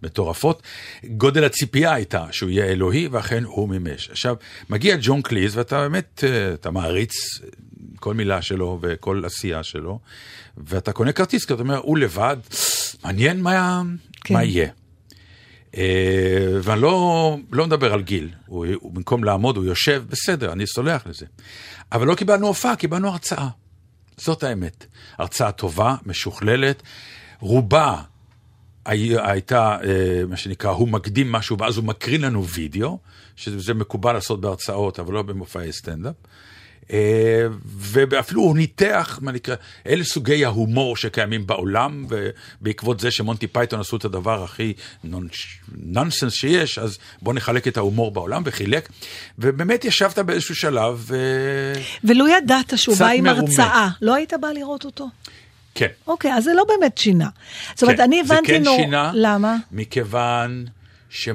מטורפות. גודל הציפייה הייתה שהוא יהיה אלוהי, ואכן הוא מימש. עכשיו, מגיע ג'ון קליס, ואתה באמת, אתה מעריץ... כל מילה שלו וכל עשייה שלו, ואתה קונה כרטיס, כי אתה אומר, הוא לבד, מעניין מה, כן. מה יהיה. ואני לא, לא מדבר על גיל, הוא, הוא, במקום לעמוד, הוא יושב, בסדר, אני סולח לזה. אבל לא קיבלנו הופעה, קיבלנו הרצאה. זאת האמת. הרצאה טובה, משוכללת, רובה הייתה, מה שנקרא, הוא מקדים משהו, ואז הוא מקרין לנו וידאו, שזה מקובל לעשות בהרצאות, אבל לא במופעי סטנדאפ. ואפילו הוא ניתח, מה נקרא, אלה סוגי ההומור שקיימים בעולם, ובעקבות זה שמונטי פייתון עשו את הדבר הכי נונסנס שיש, אז בוא נחלק את ההומור בעולם, וחילק, ובאמת ישבת באיזשהו שלב, ולא ידעת שהוא בא עם הרצאה, לא היית בא לראות אותו? כן. אוקיי, אז זה לא באמת שינה. זאת אומרת, אני הבנתי נו... זה כן שינה, מכיוון שא'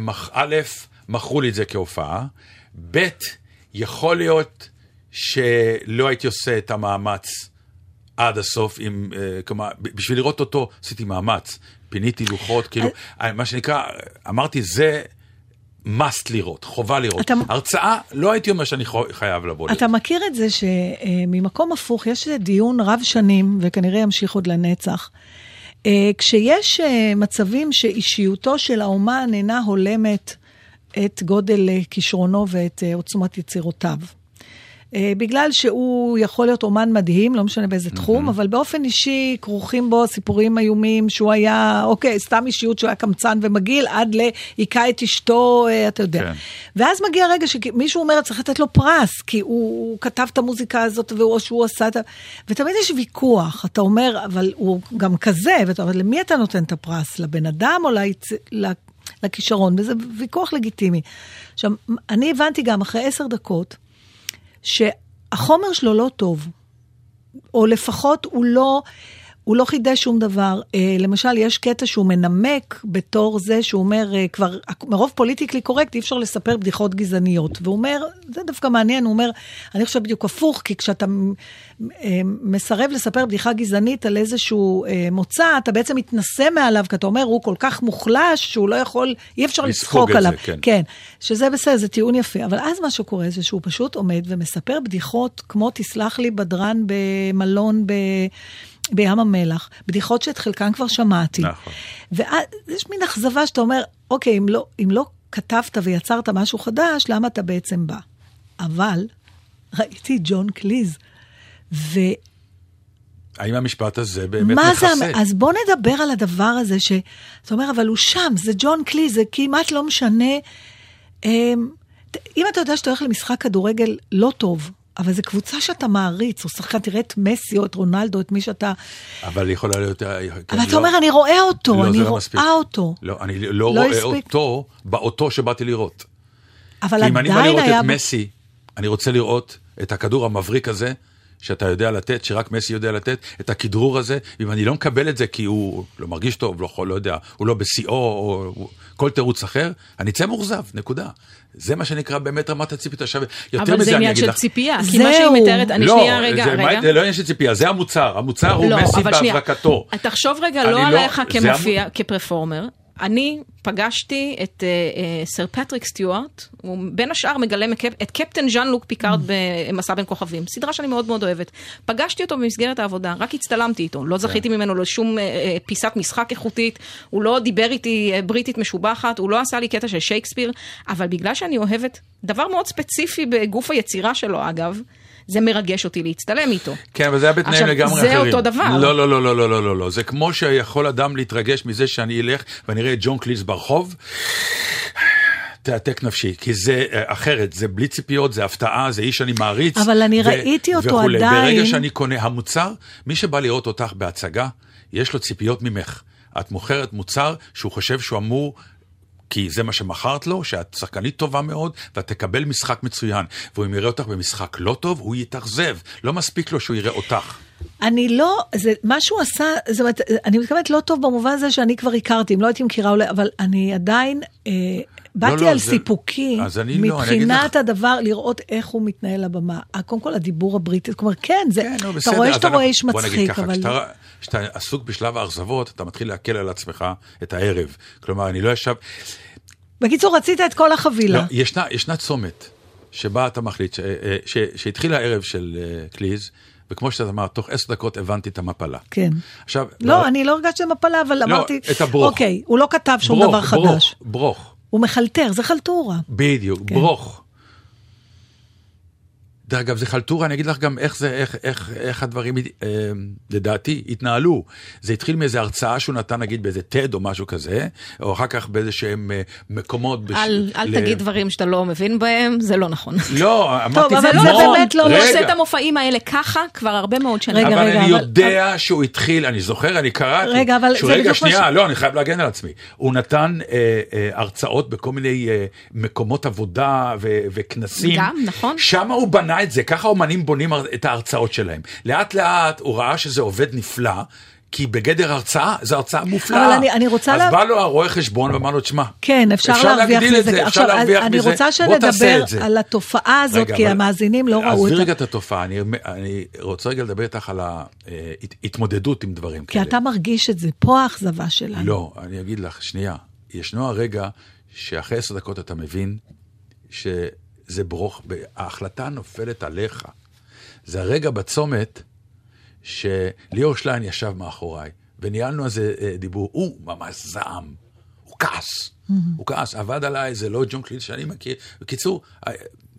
מכרו לי את זה כהופעה, ב' יכול להיות... שלא הייתי עושה את המאמץ עד הסוף, עם, כמה, בשביל לראות אותו, עשיתי מאמץ, פיניתי לוחות, כאילו, מה שנקרא, אמרתי, זה must לראות, חובה לראות. הרצאה, לא הייתי אומר שאני חייב לבוא לראות. אתה מכיר את זה שממקום הפוך, יש דיון רב שנים, וכנראה ימשיך עוד לנצח, כשיש מצבים שאישיותו של האומן אינה הולמת את גודל כישרונו ואת עוצמת יצירותיו. בגלל שהוא יכול להיות אומן מדהים, לא משנה באיזה תחום, אבל באופן אישי כרוכים בו סיפורים איומים, שהוא היה, אוקיי, סתם אישיות שהוא היה קמצן ומגיל, עד להיקה את אשתו, אתה יודע. ואז מגיע רגע שמישהו אומר, צריך לתת לו פרס, כי הוא כתב את המוזיקה הזאת, או שהוא עשה את... ותמיד יש ויכוח, אתה אומר, אבל הוא גם כזה, ואתה אומר, למי אתה נותן את הפרס? לבן אדם או לכישרון? וזה ויכוח לגיטימי. עכשיו, אני הבנתי גם אחרי עשר דקות, שהחומר שלו לא טוב, או לפחות הוא לא, הוא לא חידש שום דבר. למשל, יש קטע שהוא מנמק בתור זה שהוא אומר, כבר, מרוב פוליטיקלי קורקט, אי אפשר לספר בדיחות גזעניות. והוא אומר, זה דווקא מעניין, הוא אומר, אני חושב בדיוק הפוך, כי כשאתה מסרב לספר בדיחה גזענית על איזשהו מוצא, אתה בעצם מתנסה מעליו, כי אתה אומר, הוא כל כך מוחלש, שהוא לא יכול, אי אפשר לצחוק עליו. כן. כן, שזה בסדר, זה טיעון יפה. אבל אז מה שקורה, זה שהוא פשוט עומד ומספר בדיחות, כמו תסלח לי בדרן במלון ב... בים המלח, בדיחות שאת חלקן כבר שמעתי. נכון. ויש מין אכזבה שאתה אומר, אוקיי, אם לא, אם לא כתבת ויצרת משהו חדש, למה אתה בעצם בא? אבל ראיתי ג'ון קליז, ו... האם המשפט הזה באמת מחסה? אז בוא נדבר על הדבר הזה ש... אתה אומר, אבל הוא שם, זה ג'ון קליז, זה כמעט לא משנה. אם אתה יודע שאתה הולך למשחק כדורגל לא טוב, אבל זו קבוצה שאתה מעריץ, או שחקן, תראה את מסי, או את רונלדו, את מי שאתה... אבל יכולה להיות... אבל אתה אומר, אני רואה אותו, אני רואה אותו. לא, אני לא רואה אותו באותו שבאתי לראות. אבל עדיין היה... כי אם אני בא לראות את מסי, אני רוצה לראות את הכדור המבריק הזה, שאתה יודע לתת, שרק מסי יודע לתת, את הכדרור הזה, ואם אני לא מקבל את זה, כי הוא לא מרגיש טוב, לא יודע, הוא לא בשיאו, או כל תירוץ אחר, אני צא מורזב, נקודה. זה מה שנקרא באמת רמת הציפית השווה. אבל זה עניין של ציפייה, כי מה שהיא מתארת, אני שנייה רגע, רגע. זה לא עניין של ציפייה, זה המוצר, המוצר הוא מסי בהברקתו. תחשוב רגע, לא עליך כמופיע, כפרפורמר, אני פגשתי את סר פטריק סטיוארט, הוא בין השאר מגלם את קפטן ז'אן לוק פיקארד במסע בין כוכבים, סדרה שאני מאוד מאוד אוהבת. פגשתי אותו במסגרת העבודה, רק הצטלמתי איתו, לא זכיתי ממנו לשום פיסת משחק איכותית, הוא לא דיבר איתי בריטית משובחת, הוא לא עשה לי קטע של שייקספיר, אבל בגלל שאני אוהבת דבר מאוד ספציפי בגוף היצירה שלו אגב, זה מרגש אותי להצטלם איתו. כן, אבל זה היה בתנאים לגמרי אחרים. זה אותו דבר. לא, לא, לא, לא, לא, לא, לא. זה כמו שיכול אדם להתרגש מזה שאני אלך ואני אראה את ג'ון קליס ברחוב, תעתק נפשי, כי זה אחרת, זה בלי ציפיות, זה הפתעה, זה איש שאני מעריץ. אבל אני ראיתי אותו עדיין. ברגע שאני קונה המוצר, מי שבא לראות אותך בהצגה, יש לו ציפיות ממך. את מוכרת מוצר שהוא חושב שהוא אמור... כי זה מה שמחרת לו, שאת שחקנית טובה מאוד, ואת תקבל משחק מצוין. והוא יראה אותך במשחק לא טוב, הוא יתאכזב. לא מספיק לו שהוא יראה אותך. אני לא, זה, מה שהוא עשה, זאת אומרת, אני מתכוונת לא טוב במובן הזה שאני כבר הכרתי, אם לא הייתי מכירה אולי, אבל אני עדיין, אה, באתי לא, לא, על זה, סיפוקי, מבחינת לא, הדבר, לראות איך הוא מתנהל לבמה. קודם כל, הדיבור הבריטי, כלומר, כן, זה, כן, לא, אתה בסדר, רואה שאתה רואה איש מצחיק, ככה, אבל... כשאתה... שאתה עסוק בשלב האכזבות, אתה מתחיל להקל על עצמך את הערב. כלומר, אני לא ישב... בקיצור, רצית את כל החבילה. לא, ישנה, ישנה צומת שבה אתה מחליט, ש, ש, שהתחיל הערב של קליז, וכמו שאתה אמרת, תוך עשר דקות הבנתי את המפלה. כן. עכשיו... לא, לא... אני לא הרגשתי את המפלה, אבל לא, אמרתי... את הברוך. אוקיי, הוא לא כתב שום ברוך, דבר ברוך, חדש. ברוך, ברוך. הוא מחלטר, זה חלטורה. בדיוק, כן. ברוך. דרך אגב, זה חלטורה, אני אגיד לך גם איך, זה, איך, איך, איך הדברים, אה, לדעתי, התנהלו. זה התחיל מאיזו הרצאה שהוא נתן, נגיד, באיזה טד או משהו כזה, או אחר כך באיזה שהם אה, מקומות... בש... אל, אל ל... תגיד דברים שאתה לא מבין בהם, זה לא נכון. לא, אמרתי... טוב, אבל זה באמת לא... הוא עושה את המופעים האלה ככה כבר הרבה מאוד שנים. אבל אני יודע שהוא התחיל, אני זוכר, אני קראתי. רגע, אבל... רגע, שנייה, לא, אני חייב להגן על עצמי. הוא נתן אה, אה, הרצאות בכל מיני אה, מקומות עבודה ו- וכנסים. גם, נכון. שם הוא בנה את זה, ככה אומנים בונים את ההרצאות שלהם. לאט לאט הוא ראה שזה עובד נפלא, כי בגדר הרצאה, זו הרצאה מופלאה. אני, אני רוצה אז לה... בא לו הרואה חשבון ואמר לו, תשמע, כן, אפשר, אפשר להרוויח מזה. זה, אפשר עכשיו, להרוויח אני מזה. רוצה שנדבר על התופעה הזאת, רגע, כי אבל... המאזינים לא ראו את זה. אז רגע את התופעה, אני, אני רוצה רגע לדבר איתך על ההתמודדות עם דברים כי כאלה. כי אתה מרגיש את זה, פה האכזבה שלנו. לא, אני אגיד לך, שנייה, ישנו הרגע שאחרי עשר דקות אתה מבין ש... זה ברוך, ההחלטה נופלת עליך. זה הרגע בצומת שליאור שליין ישב מאחוריי, וניהלנו איזה דיבור, הוא ממש זעם, הוא כעס, הוא כעס, עבד עליי, זה לא ג'ון קליל שאני מכיר. בקיצור,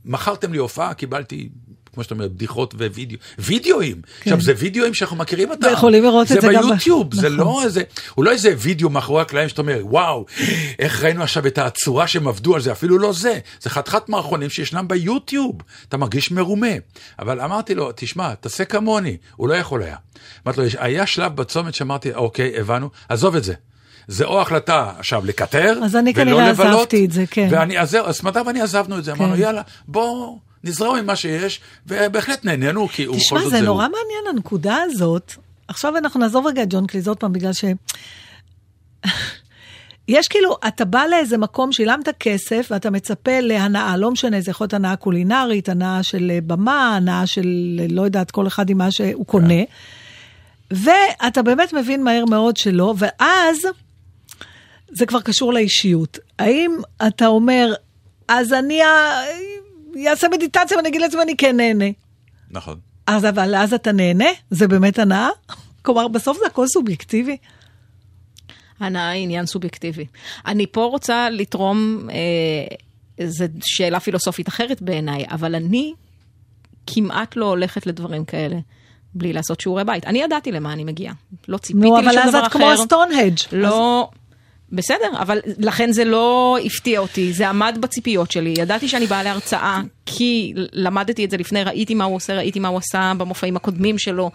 מכרתם לי הופעה, קיבלתי, כמו שאתה אומרת, בדיחות ווידאו, וידאוים, עכשיו זה וידאוים שאנחנו מכירים אותם, יכולים לראות את זה גם ביוטיוב, זה לא איזה, הוא לא איזה וידאו מאחורי הקלעים שאתה אומר, וואו, איך ראינו עכשיו את הצורה שהם עבדו על זה, אפילו לא זה, זה חתכת מערכונים שישנם ביוטיוב, אתה מרגיש מרומה, אבל אמרתי לו, תשמע, תעשה כמוני, הוא לא יכול היה, אמרתי לו, היה שלב בצומת שאמרתי, אוקיי, הבנו, עזוב את זה, זה או החלטה עכשיו לקטר, אז אני כנראה עזבתי את זה, כן, אז מדבר ואני עזבנו את זה, אמרנו, יאללה, בוא נזרעו ממה שיש, ובהחלט נהנינו, כי הוא בכל זאת זהו. תשמע, זה נורא מעניין, הנקודה הזאת. עכשיו אנחנו נעזוב רגע את ג'ון קליז עוד פעם, בגלל ש... יש כאילו, אתה בא לאיזה מקום, שילמת כסף, ואתה מצפה להנאה, לא משנה, זה יכול להיות הנאה קולינרית, הנאה של במה, הנאה של, לא יודעת, כל אחד עם מה שהוא קונה. ואתה באמת מבין מהר מאוד שלא, ואז, זה כבר קשור לאישיות. האם אתה אומר, אז אני ה... יעשה מדיטציה ונגיד לעצמי, אני כן נהנה. נכון. אז אבל אז אתה נהנה? זה באמת הנאה? כלומר, בסוף זה הכל סובייקטיבי. הנאה היא עניין סובייקטיבי. אני פה רוצה לתרום, אה, זו שאלה פילוסופית אחרת בעיניי, אבל אני כמעט לא הולכת לדברים כאלה. בלי לעשות שיעורי בית. אני ידעתי למה אני מגיעה. לא ציפיתי לשום דבר אחר. נו, אבל אז את כמו הסטונהג'. לא... אז... בסדר, אבל לכן זה לא הפתיע אותי, זה עמד בציפיות שלי, ידעתי שאני באה להרצאה, כי למדתי את זה לפני, ראיתי מה הוא עושה, ראיתי מה הוא עשה במופעים הקודמים שלו,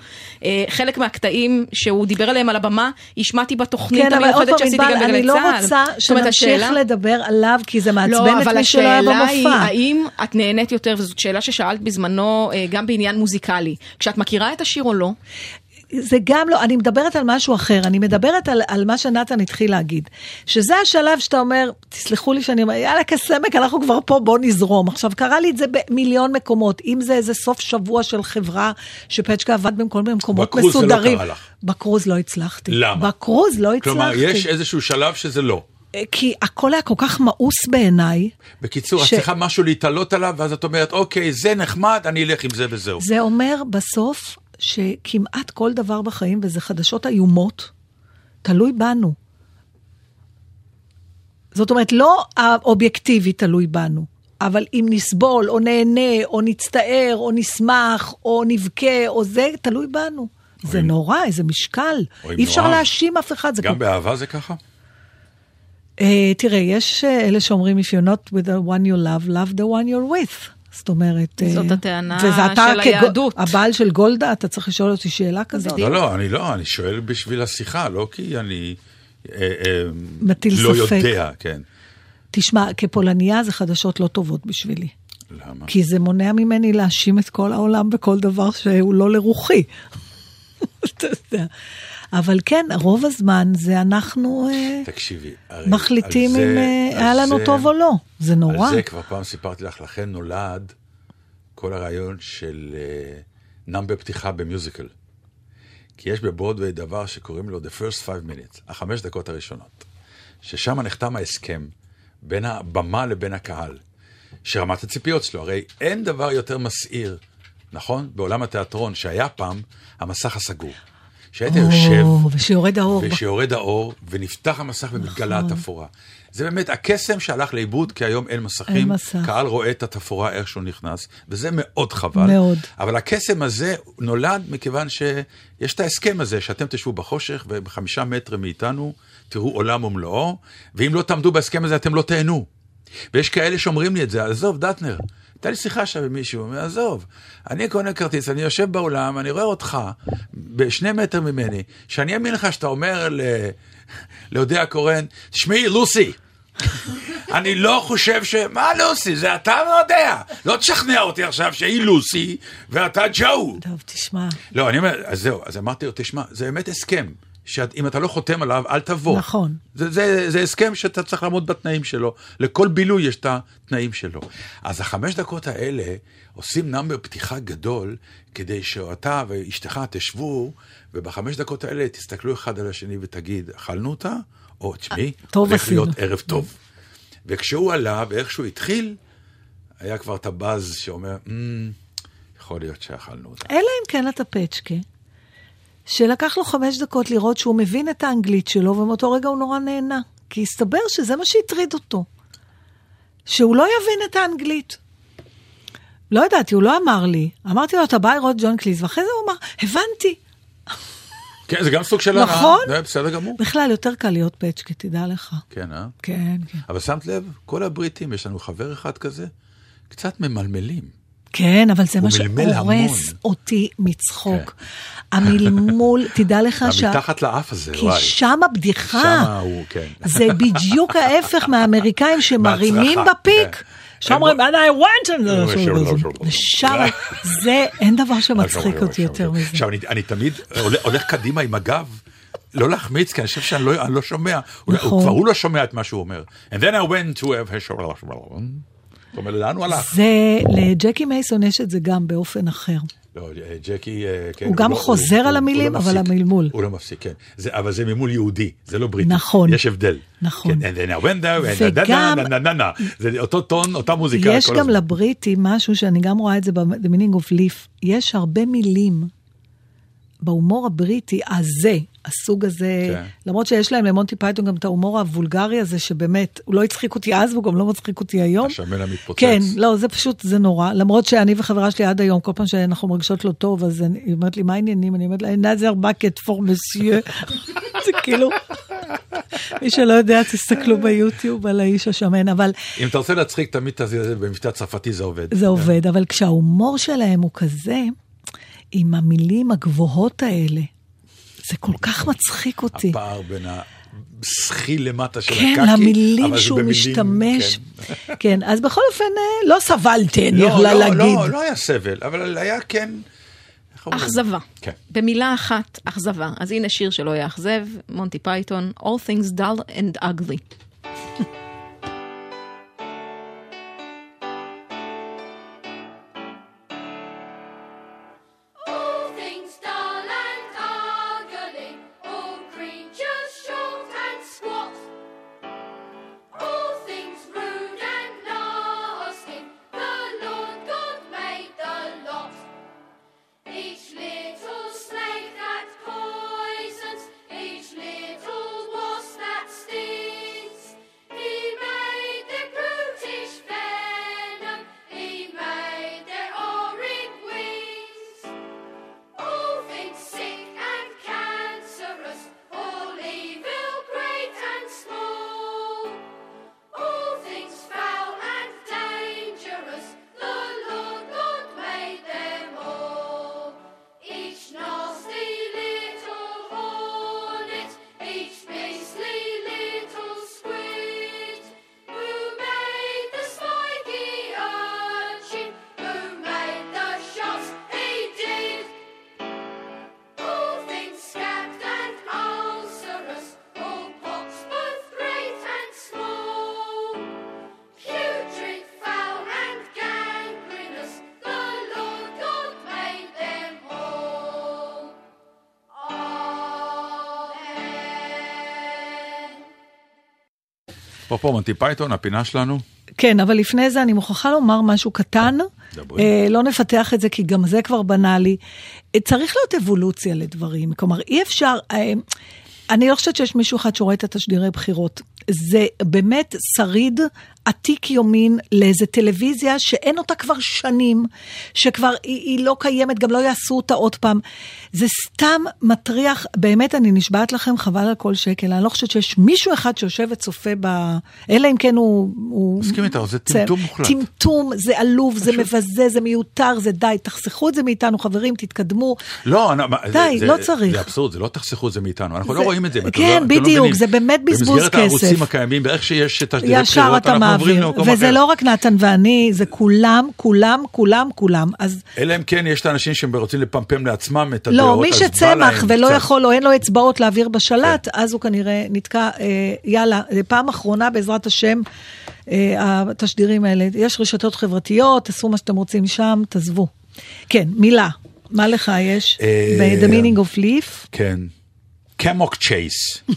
חלק מהקטעים שהוא דיבר עליהם על הבמה, השמעתי בתוכנית המיוחדת שעשיתי גם בגלי צה"ל. אני לא רוצה שנמשיך לדבר עליו, כי זה מעצבן את מי שלא היה במופע. לא, אבל השאלה היא, האם את נהנית יותר, וזאת שאלה ששאלת בזמנו גם בעניין מוזיקלי, כשאת מכירה את השיר או לא, זה גם לא, אני מדברת על משהו אחר, אני מדברת על, על מה שנתן התחיל להגיד, שזה השלב שאתה אומר, תסלחו לי שאני אומר, יאללה כסמק, אנחנו כבר פה, בוא נזרום. עכשיו, קרה לי את זה במיליון מקומות, אם זה איזה סוף שבוע של חברה, שפצ'קה עבד במקום במקומות מסודרים. בקרוז זה לא קרה לך. בקרוז לא הצלחתי. למה? בקרוז לא הצלחתי. כלומר, יש איזשהו שלב שזה לא. כי הכל היה כל כך מאוס בעיניי. בקיצור, את צריכה משהו להתעלות עליו, ואז את אומרת, אוקיי, זה נחמד, אני אלך עם זה וזהו. זה אומר בסוף שכמעט כל דבר בחיים, וזה חדשות איומות, תלוי בנו. זאת אומרת, לא האובייקטיבי תלוי בנו, אבל אם נסבול, או נהנה, או נצטער, או נשמח, או נבכה, או זה, תלוי בנו. זה נורא, איזה משקל. אי אפשר להאשים אף אחד. גם באהבה זה ככה? תראה, יש אלה שאומרים, if you're not with the one you love, love the one you're with. זאת אומרת... זאת הטענה של היהדות. הבעל של גולדה, אתה צריך לשאול אותי שאלה כזאת. לא, לא, אני לא, אני שואל בשביל השיחה, לא כי אני... לא יודע, כן. תשמע, כפולניה זה חדשות לא טובות בשבילי. למה? כי זה מונע ממני להאשים את כל העולם בכל דבר שהוא לא לרוחי. אתה יודע... אבל כן, רוב הזמן זה אנחנו תקשיבי, מחליטים אם היה לנו טוב או לא. זה נורא. על זה כבר פעם סיפרתי לך, לכן נולד כל הרעיון של נאמבר פתיחה במיוזיקל. כי יש בברודווי דבר שקוראים לו The First Five Minutes, החמש דקות הראשונות, ששם נחתם ההסכם בין הבמה לבין הקהל, שרמת הציפיות שלו, הרי אין דבר יותר מסעיר, נכון? בעולם התיאטרון שהיה פעם המסך הסגור. שהיית יושב, ושיורד האור, ושיורד האור, ונפתח המסך ומתגלה התפורה. זה באמת הקסם שהלך לאיבוד, כי היום אין מסכים, קהל רואה את התפורה איך שהוא נכנס, וזה מאוד חבל. אבל הקסם הזה נולד מכיוון שיש את ההסכם הזה, שאתם תשבו בחושך, ובחמישה מטרים מאיתנו, תראו עולם ומלואו, ואם לא תעמדו בהסכם הזה, אתם לא תהנו. ויש כאלה שאומרים לי את זה, עזוב, דטנר, הייתה לי שיחה שם עם מישהו, אומר, עזוב, אני קונה כרטיס, אני יושב בעולם, אני רואה אותך, בשני מטר ממני, שאני אמין לך שאתה אומר לאודיע קורן, תשמעי, לוסי, אני לא חושב ש... מה לוסי? זה אתה לא יודע. לא תשכנע אותי עכשיו שהיא לוסי, ואתה ג'או. טוב, תשמע. לא, אני אומר, אז זהו, אז אמרתי לו, תשמע, זה באמת הסכם. שאם אתה לא חותם עליו, אל תבוא. נכון. זה, זה, זה הסכם שאתה צריך לעמוד בתנאים שלו. לכל בילוי יש את התנאים שלו. אז החמש דקות האלה עושים נאמבר פתיחה גדול, כדי שאתה ואשתך תשבו, ובחמש דקות האלה תסתכלו אחד על השני ותגיד, אכלנו אותה? או, תשמעי, הולך להיות ערב טוב. וכשהוא עלה, ואיכשהו התחיל, היה כבר את הבאז שאומר, mm, יכול להיות שאכלנו אותה. אלא אם כן אתה פצ'קי. שלקח לו חמש דקות לראות שהוא מבין את האנגלית שלו, ומאותו רגע הוא נורא נהנה. כי הסתבר שזה מה שהטריד אותו. שהוא לא יבין את האנגלית. לא ידעתי, הוא לא אמר לי. אמרתי לו, אתה בא לראות ג'ון קליס, ואחרי זה הוא אמר, הבנתי. כן, זה גם סוג של... נכון? זה בסדר גמור. בכלל, יותר קל להיות פצ'קי, תדע לך. כן, אה? כן, כן. אבל שמת לב, כל הבריטים, יש לנו חבר אחד כזה, קצת ממלמלים. כן, אבל זה מה שהורס אותי מצחוק. המלמול, תדע לך ש... מתחת לאף הזה, וואי. כי שם הבדיחה. זה בדיוק ההפך מהאמריקאים שמרימים בפיק. שאומרים, and I want him. שם, זה, אין דבר שמצחיק אותי יותר מזה. עכשיו, אני תמיד הולך קדימה עם הגב, לא להחמיץ, כי אני חושב שאני לא שומע. הוא כבר לא שומע את מה שהוא אומר. And then I went to have... זה, לג'קי מייסון יש את זה גם באופן אחר. לא, ג'קי... הוא גם חוזר על המילים, אבל המלמול. הוא לא מפסיק, כן. אבל זה ממול יהודי, זה לא בריטי. נכון. יש הבדל. נכון. וגם... זה אותו טון, אותה מוזיקה. יש גם לבריטי משהו, שאני גם רואה את זה ב-The Meaning of Liff, יש הרבה מילים בהומור הבריטי הזה, הסוג הזה, למרות שיש להם למונטי פייתון גם את ההומור הוולגרי הזה, שבאמת, הוא לא הצחיק אותי אז, והוא גם לא מצחיק אותי היום. השמן המתפוצץ. כן, לא, זה פשוט, זה נורא. למרות שאני וחברה שלי עד היום, כל פעם שאנחנו מרגישות לא טוב, אז היא אומרת לי, מה העניינים? אני אומרת לה, נאזר בקט פור מסייה. זה כאילו, מי שלא יודע, תסתכלו ביוטיוב על האיש השמן, אבל... אם אתה רוצה להצחיק תמיד, במבטא צרפתי זה עובד. זה עובד, אבל כשההומור שלהם הוא כזה, עם המילים הגבוהות האלה, זה כל כך מצחיק אותי. הפער בין השחיל למטה של הקקי. כן, המילים שהוא משתמש. כן, אז בכל אופן, לא סבלתי, אני יכולה להגיד. לא, לא היה סבל, אבל היה כן... אכזבה. במילה אחת, אכזבה. אז הנה שיר שלא יאכזב, מונטי פייתון, All Things Dull and Ugly. פה מונטי פייתון, הפינה שלנו. כן, אבל לפני זה אני מוכרחה לומר משהו קטן. אה, לא נפתח את זה, כי גם זה כבר בנאלי. צריך להיות אבולוציה לדברים. כלומר, אי אפשר... אה, אני לא חושבת שיש מישהו אחד שרואה את התשדירי בחירות. זה באמת שריד עתיק יומין לאיזה טלוויזיה שאין אותה כבר שנים, שכבר היא, היא לא קיימת, גם לא יעשו אותה עוד פעם. זה סתם מטריח, באמת אני נשבעת לכם חבל על כל שקל, אני לא חושבת שיש מישהו אחד שיושב וצופה ב... אלא אם כן הוא... הוא... מסכים איתו, זה טמטום צ... מוחלט. טמטום, זה עלוב, זה מבזה, זה מיותר, זה די, תחסכו את זה מאיתנו, חברים, תתקדמו. לא, אני... די, זה, לא זה, צריך. זה אבסורד, זה לא תחסכו את זה מאיתנו, אנחנו זה... לא רואים את זה. כן, בדיוק, לא זה באמת בזבוז כסף. הקיימים, ואיך שיש תשדירי בחירות, אנחנו עוברים למקום אחר. וזה לא רק נתן ואני, זה כולם, כולם, כולם, כולם. אלא אם כן, יש את האנשים שרוצים לפמפם לעצמם את הדעות. לא, מי שצמח ולא יכול, או אין לו אצבעות להעביר בשלט, אז הוא כנראה נתקע, יאללה, פעם אחרונה בעזרת השם, התשדירים האלה. יש רשתות חברתיות, תעשו מה שאתם רוצים שם, תעזבו. כן, מילה. מה לך יש? The Meaning of Liff. כן. Kumquat Chase.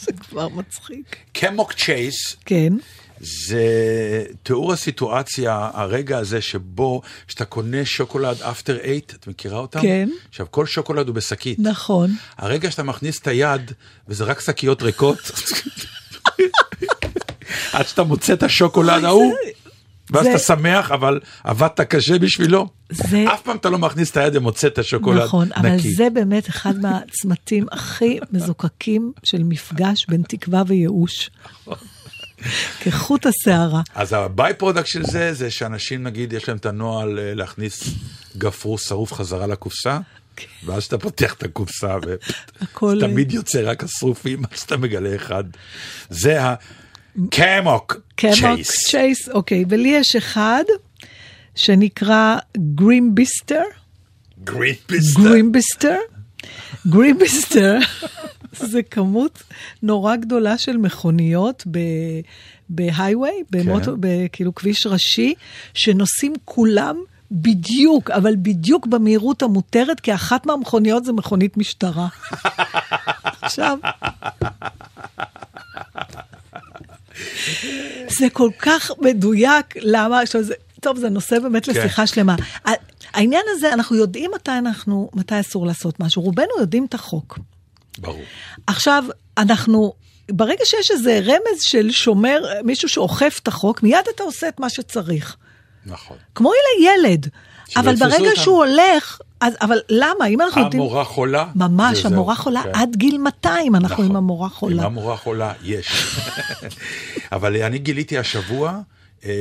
זה כבר מצחיק. Kumquat Chase. כן. זה תיאור הסיטואציה, הרגע הזה שבו, שאתה קונה שוקולד after eight, את מכירה אותם? כן. עכשיו, כל שוקולד הוא בשקית. נכון. הרגע שאתה מכניס את היד, וזה רק שקיות ריקות, עד שאתה מוצא את השוקולד ההוא, ואז אתה שמח, אבל עבדת קשה בשבילו. אף פעם אתה לא מכניס את היד ומוצא את השוקולד נקי. נכון, אבל זה באמת אחד מהצמתים הכי מזוקקים של מפגש בין תקווה וייאוש. כחוט השערה. אז הביי פרודקט של זה, זה שאנשים נגיד, יש להם את הנוהל להכניס גפרור שרוף חזרה לקופסה, ואז שאתה פותח את הקופסה, ותמיד יוצא רק השרופים, אז אתה מגלה אחד. זה ה... קמוק צ'ייס. צ'ייס, אוקיי. ולי יש אחד שנקרא גרייביסטר. גרייביסטר. גרייביסטר. גרייביסטר. זה כמות נורא גדולה של מכוניות בהייווי, כאילו כביש ראשי, שנוסעים כולם בדיוק, אבל בדיוק במהירות המותרת, כי אחת מהמכוניות זה מכונית משטרה. עכשיו... זה כל כך מדויק, למה? טוב, זה נושא באמת לשיחה שלמה. העניין הזה, אנחנו יודעים מתי אנחנו, מתי אסור לעשות משהו. רובנו יודעים את החוק. ברור. עכשיו, אנחנו, ברגע שיש איזה רמז של שומר, מישהו שאוכף את החוק, מיד אתה עושה את מה שצריך. נכון. כמו ילד. אבל ברגע שהוא הולך... אז, אבל למה? אם אנחנו יודעים... המורה חולה? ממש, זה המורה זה חולה כן. עד גיל מאתיים אנחנו נכון. עם המורה חולה. עם המורה חולה, יש. אבל אני גיליתי השבוע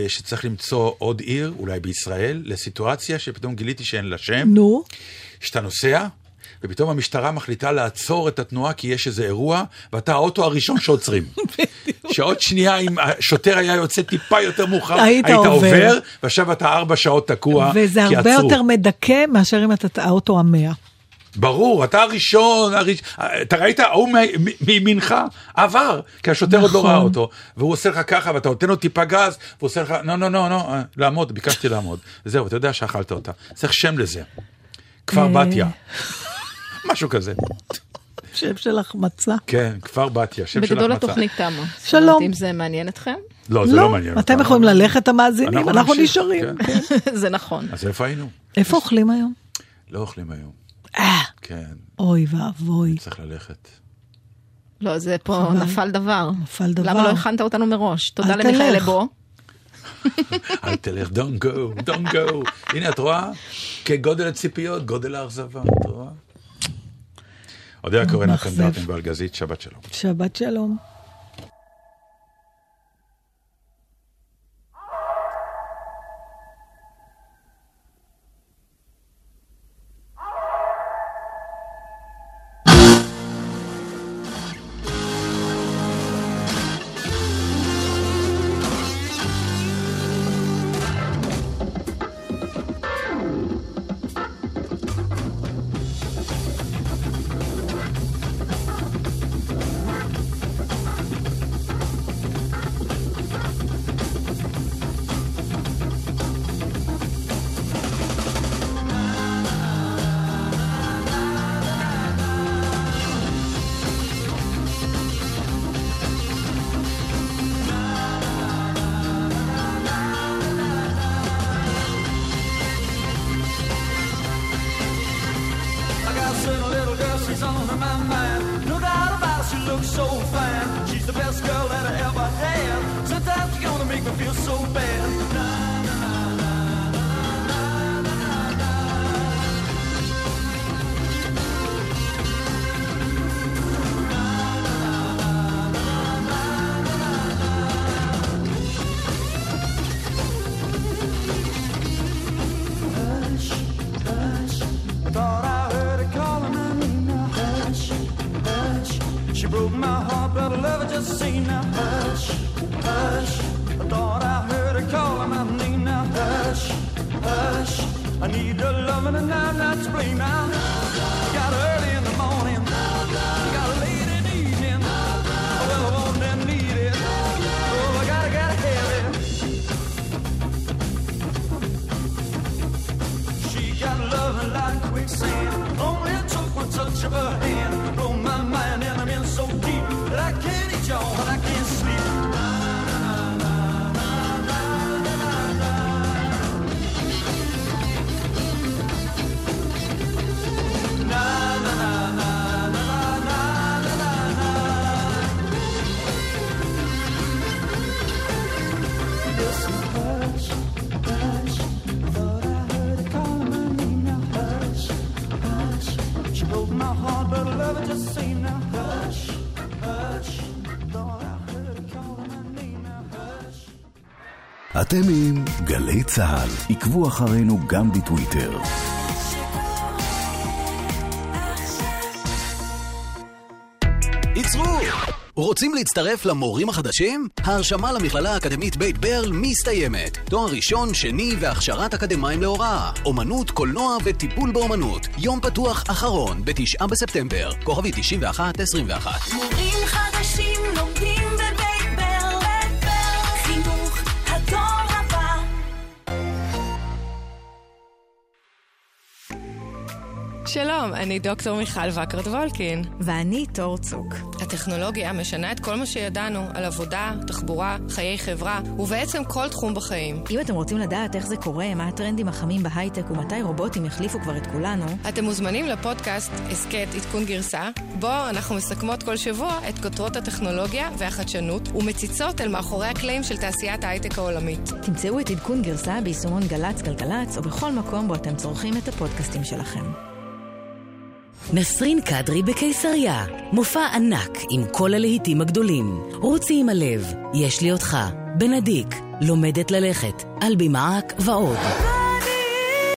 שצריך למצוא עוד עיר, אולי בישראל, לסיטואציה שפתאום גיליתי שאין לה שם. נו. שאתה נוסע, ופתאום המשטרה מחליטה לעצור את התנועה כי יש איזה אירוע, ואתה האוטו הראשון שעוצרים. שעוד שנייה, אם השוטר היה יוצא טיפה יותר מאוחר, היית עובר, ועכשיו אתה ארבע שעות תקוע, כי עצרו. וזה הרבה יותר מדכא מאשר אם אתה האוטו המאה. ברור, אתה הראשון, אתה ראית, הוא מימינך עבר, כי השוטר עוד לא ראה אותו, והוא עושה לך ככה, ואתה נותן לו טיפה גז, והוא עושה לך, לא, לא, לא, לעמוד, ביקשתי לעמוד. וזהו, אתה יודע שאכלת אותה. צריך שם לזה. כפר בתיה. משהו כזה. שם של החמצה. כן, כפר בתיה, שם של החמצה. בגדול התוכנית תמה. שלום. אם זה מעניין אתכם? לא, זה לא מעניין. אתם יכולים ללכת המאזינים, אנחנו נשארים. זה נכון. אז איפה היינו? איפה אוכלים היום? לא אוכלים היום. אה. כן. אוי ואבוי. צריך ללכת. לא, זה פה נפל דבר. נפל דבר. למה לא הכנת אותנו מראש? תודה למיכאל לבו. אל תלך, don't go, don't go. הנה, את רואה? כגודל הציפיות, גודל האכזבה, את רואה? אודיה קורן, נתן דאטנר, אינבל גזית, שבת שלום. שבת שלום. is on my mind. No doubt about it, she looks so fine. She's the best girl that I ever had. Sometimes she's gonna make me feel so bad. Nah, nah, nah, nah. My heart, but I love it, just see now. Hush, hush, I thought I heard her calling my name now. Hush, hush, I need her loving and I'm not to blame now. I got early in the morning, I got late in the evening, well, I want and need it, oh, I gotta, gotta have it. She got loving like quicksand, only it took one touch of her hand. Blow my mind and I'm in so deep that I can't eat y'all but I can't sleep. אתם עם גלי צהל, עקבו אחרינו גם בטוויטר. עצרו! רוצים להצטרף למורים החדשים? ההרשמה למכללה האקדמית בית ברל מסתיימת. תואר ראשון, שני והכשרת אקדמיים להוראה. אומנות, קולנוע וטיפול באומנות. יום פתוח אחרון, בתשעה בספטמבר. כוכבי תשעים ואחת עשרים ואחת. מורים חדשים לומדים בבית ברל. בית ברל. חינוך הדור הבא. שלום, אני דוקטור מיכל וקרת וולקין. ואני תור צוק. הטכנולוגיה משנה את כל מה שידענו על עבודה, תחבורה, חיי חברה, ובעצם כל תחום בחיים. אם אתם רוצים לדעת איך זה קורה, מה הטרנדים החמים בהייטק ומתי רובוטים יחליפו כבר את כולנו, אתם מוזמנים לפודקאסט עסקת עדכון גרסה, בו אנחנו מסכמות כל שבוע את כותרות הטכנולוגיה והחדשנות ומציצות אל מאחורי הקלעים של תעשיית ההייטק העולמית. תמצאו את עדכון גרסה ביישומון גלץ גלגלץ או בכל מקום בו אתם צורכים את הפודקאסטים שלכם. נסרין קדרי בקיסריה, מופע ענק עם כל הלהיטים הגדולים. רוצי עם הלב, יש לי אותך, בנדיק, לומדת ללכת, אלבי מעק ועוד.